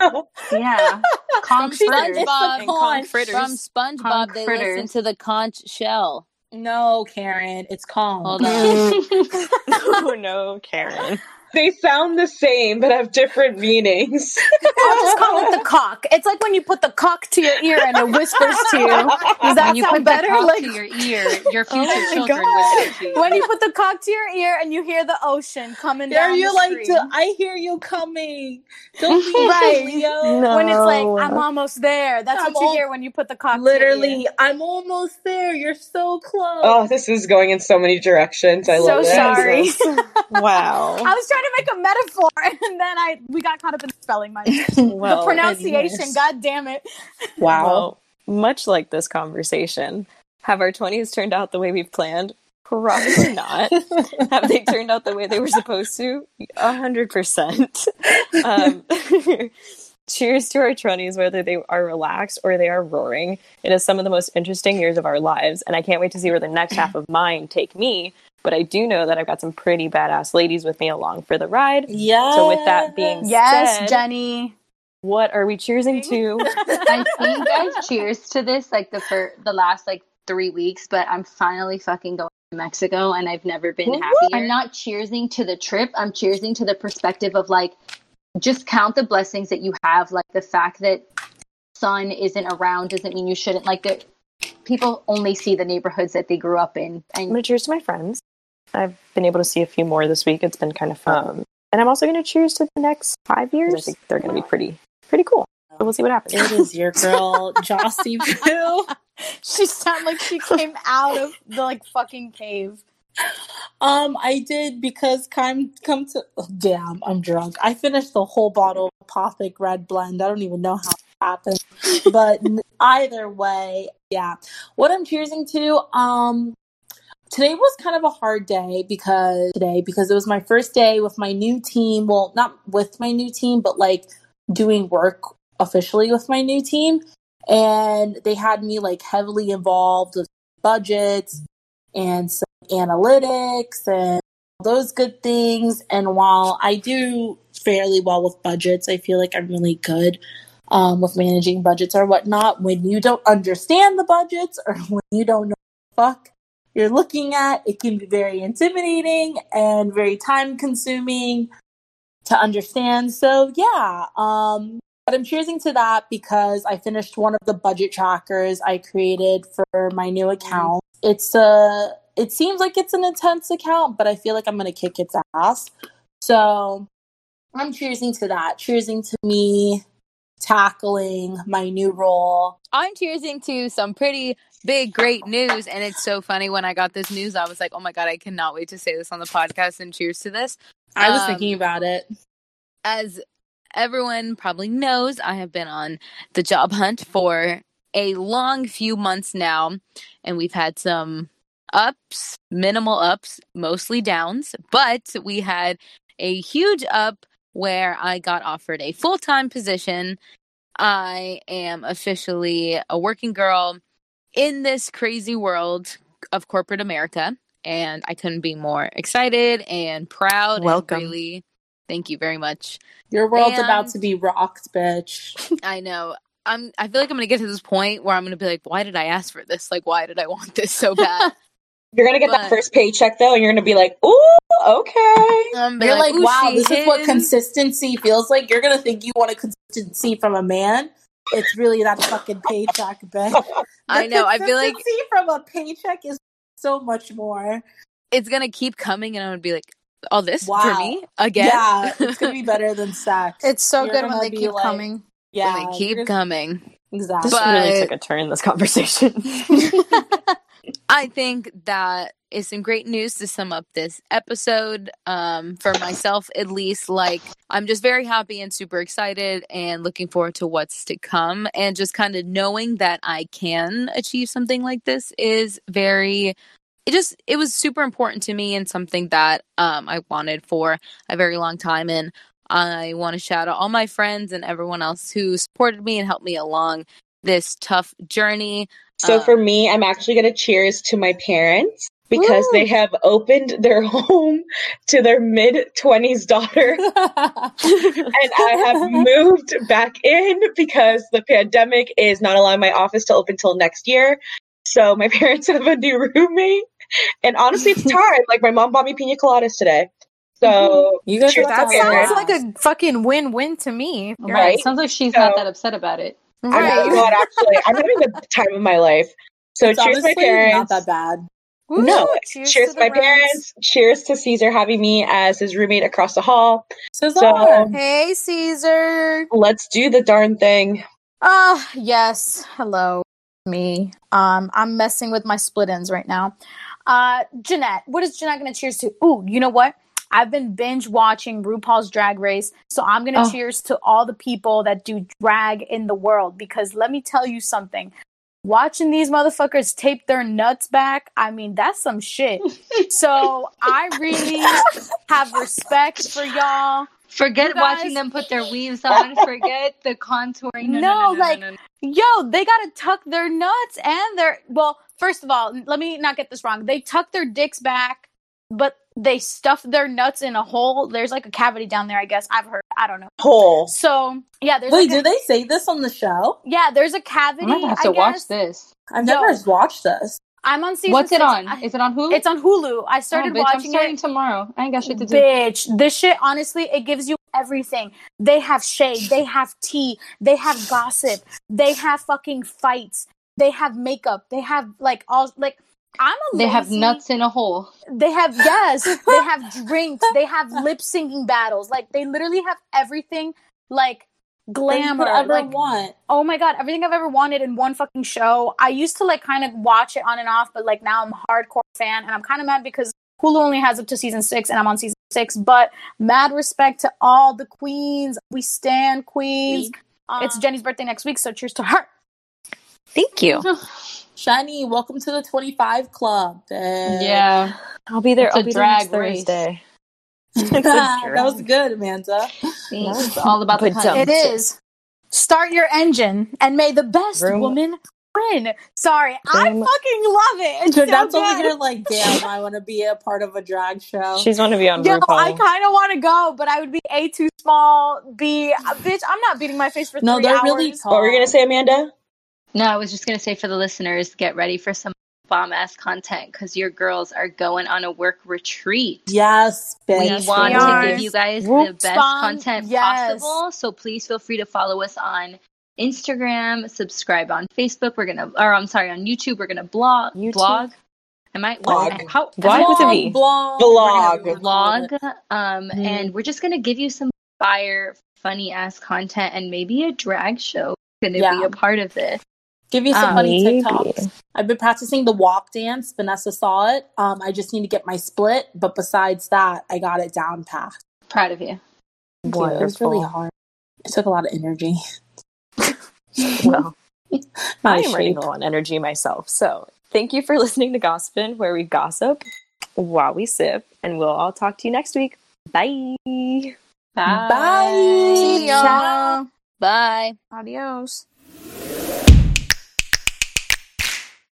Yeah. Conch fritters. Conch fritters. From SpongeBob, conch they fritters. listen to the conch shell. No, Karen. It's conch. Hold on. Oh, no, Karen. They sound the same, but have different meanings. I'll just call it the cock. It's like when you put the cock to your ear and it whispers to you. Does that when you sound put better? The cock like... to your ear, your future oh children whisper to you. When you put the cock to your ear and you hear the ocean coming there down you the like street. To, I hear you coming. Don't be right. Leo. No. When it's like, I'm almost there. That's I'm what you al- hear when you put the cock Literally, to your ear. I'm almost there. You're so close. Oh, this is going in so many directions. I so love it. So sorry. Wow. I was trying to make a metaphor, and then I we got caught up in spelling, my well, the pronunciation. God damn it! Wow. Well, much like this conversation, have our twenties turned out the way we've planned? Probably not. Have they turned out the way they were supposed to? A hundred percent. Cheers to our twenties, whether they are relaxed or they are roaring. It is some of the most interesting years of our lives, and I can't wait to see where the next half of mine take me. But I do know that I've got some pretty badass ladies with me along for the ride. Yeah. So with that being yes, said... Yes, Jenny. What are we cheersing to? I think I've cheers to this like the fir- the last like three weeks, but I'm finally fucking going to Mexico, and I've never been happier. I'm not cheersing to the trip. I'm cheersing to the perspective of like, just count the blessings that you have. Like the fact that sun isn't around doesn't mean you shouldn't. Like the people only see the neighborhoods that they grew up in. And- I'm going to cheers to my friends. I've been able to see a few more this week. It's been kind of fun. Um, and I'm also going to cheers to the next five years. I think they're going to be pretty, pretty cool. So we'll see what happens. It is your girl, Jossie Poo. She sounded like she came out of the like fucking cave. Um, I did because come come to oh, damn, I'm drunk. I finished the whole bottle of Apothic Red blend. I don't even know how it happened, but either way, yeah. What I'm cheersing to, um, today was kind of a hard day because today because it was my first day with my new team. Well, not with my new team, but like doing work officially with my new team, and they had me like heavily involved with budgets and some analytics and those good things. And while I do fairly well with budgets, I feel like I'm really good um, with managing budgets or whatnot. When you don't understand the budgets or when you don't know what the fuck you're looking at, it can be very intimidating and very time consuming to understand. So yeah, um, but I'm cheersing to that because I finished one of the budget trackers I created for my new account. It's a, it seems like it's an intense account, but I feel like I'm going to kick its ass. So I'm cheersing to that. Cheersing to me tackling my new role. I'm cheersing to some pretty big, great news. And it's so funny. When I got this news, I was like, oh my God, I cannot wait to say this on the podcast and cheers to this. I was um, thinking about it. As everyone probably knows, I have been on the job hunt for a long few months now, and we've had some ups, minimal ups, mostly downs, but we had a huge up where I got offered a full-time position. I am officially a working girl in this crazy world of corporate America, and I couldn't be more excited and proud. Welcome. And really, thank you very much. Your world's and about to be rocked, bitch. I know. I'm, I feel like I'm going to get to this point where I'm going to be like, why did I ask for this? Like, why did I want this so bad? You're going to get but, that first paycheck, though, and you're going to be like, ooh, okay. Um, you're like, like wow, this hid. is what consistency feels like. You're going to think you want a consistency from a man. It's really that fucking paycheck, bitch. I know. I feel like consistency from a paycheck is so much more. It's going to keep coming, and I'm going to be like, all this wow. for me again? Yeah, it's gonna be better than sex. It's so you're good when they keep like, coming. Yeah, when they keep just, coming. Exactly. This really took a turn. This conversation. I think that is some great news to sum up this episode. Um, for myself, at least, like I'm just very happy and super excited, and looking forward to what's to come. And just kind of knowing that I can achieve something like this is very. It just, it was super important to me and something that um, I wanted for a very long time. And I want to shout out all my friends and everyone else who supported me and helped me along this tough journey. So um, for me, I'm actually going to cheers to my parents because woo! They have opened their home to their mid-twenties daughter. And I have moved back in because the pandemic is not allowing my office to open till next year. So my parents have a new roommate. And honestly, it's time. Like, my mom bought me pina coladas today. So, you guys, that sounds like a fucking win-win to me. Right? right. Sounds like she's so, not that upset about it. I'm right. not actually. I'm having the time of my life. So, it's cheers to my parents. Not that bad. Woo, no. Cheers, cheers to my rest. parents. Cheers to Caesar having me as his roommate across the hall. Caesar. So, hey, Caesar. Let's do the darn thing. Ah, uh, yes. Hello. Me. Um, I'm messing with my split ends right now. Uh, Jeanette, what is Jeanette going to cheers to? Ooh, you know what? I've been binge watching RuPaul's Drag Race, so I'm going to oh. cheers to all the people that do drag in the world, because let me tell you something. watching these motherfuckers tape their nuts back, I mean, that's some shit. So I really have respect for y'all. Forget guys, watching them put their weaves on. Forget the contouring. No, no, no, no like, no, no, no. Yo, they got to tuck their nuts and their... Well, first of all, let me not get this wrong. They tuck their dicks back, but they stuff their nuts in a hole. There's like a cavity down there, I guess. I've heard. I don't know. Hole. So, yeah. There's Wait, like a, do they say this on the show? Yeah, there's a cavity, I might have to I watch guess. this. I've yo, never watched this. I'm on season What's six. It on? I, Is it on Hulu? It's on Hulu. I started oh, bitch, watching I'm starting it. tomorrow. I ain't got shit to do. Bitch, this shit, honestly, it gives you everything. They have shade. They have tea. They have gossip. They have fucking fights. They have makeup. They have, like, all, like, I'm a lazy. They have nuts in a hole. They have, yes. They have drinks. They have lip syncing battles. Like, they literally have everything, like, glamour, like, want. Oh my god, everything I've ever wanted in one fucking show. I used to like kind of watch it on and off, but like now I'm a hardcore fan, and I'm kind of mad because Hulu only has up to season six, and I'm on season six. But mad respect to all the queens. We stand queens. Um, it's Jenny's birthday next week, so cheers to her. Thank you, Shani. Welcome to the twenty-five Club. Babe. Yeah, I'll be there. It's I'll a be drag there next Thursday. That was good, Amanda. That's all about the content. It is. Start your engine and may the best Room. woman win. Sorry, Room. I fucking love it. It's so that's good. Over here, like, damn, I want to be a part of a drag show. She's want to be on Yo, RuPaul. I kind of want to go, but I would be A, too small. B, bitch, I'm not beating my face for no, three hours. No, they're really tall. What were you going to say, Amanda? No, I was just going to say for the listeners, get ready for some bomb-ass content because your girls are going on a work retreat. Yes, bitch. We want we to are. give you guys Whoops the best bomb. content yes. possible, so please feel free to follow us on Instagram, subscribe on Facebook. We're gonna, or I'm sorry, on YouTube. We're gonna blog. YouTube? Blog. Am I? Blog. What, how? Blog with a V. Blog. Blog. Blog. Um, mm. and we're just gonna give you some fire, funny-ass content, and maybe a drag show is gonna yeah. be a part of this. Give you some um, funny TikToks. I've been practicing the W A P dance. Vanessa saw it. Um, I just need to get my split. But besides that, I got it down pat. Proud of you. Wonderful. It was really hard. It took a lot of energy. Well, I am running low on energy myself. So thank you for listening to Gossipin', where we gossip while we sip. And we'll all talk to you next week. Bye. Bye. Bye. Bye. Adios.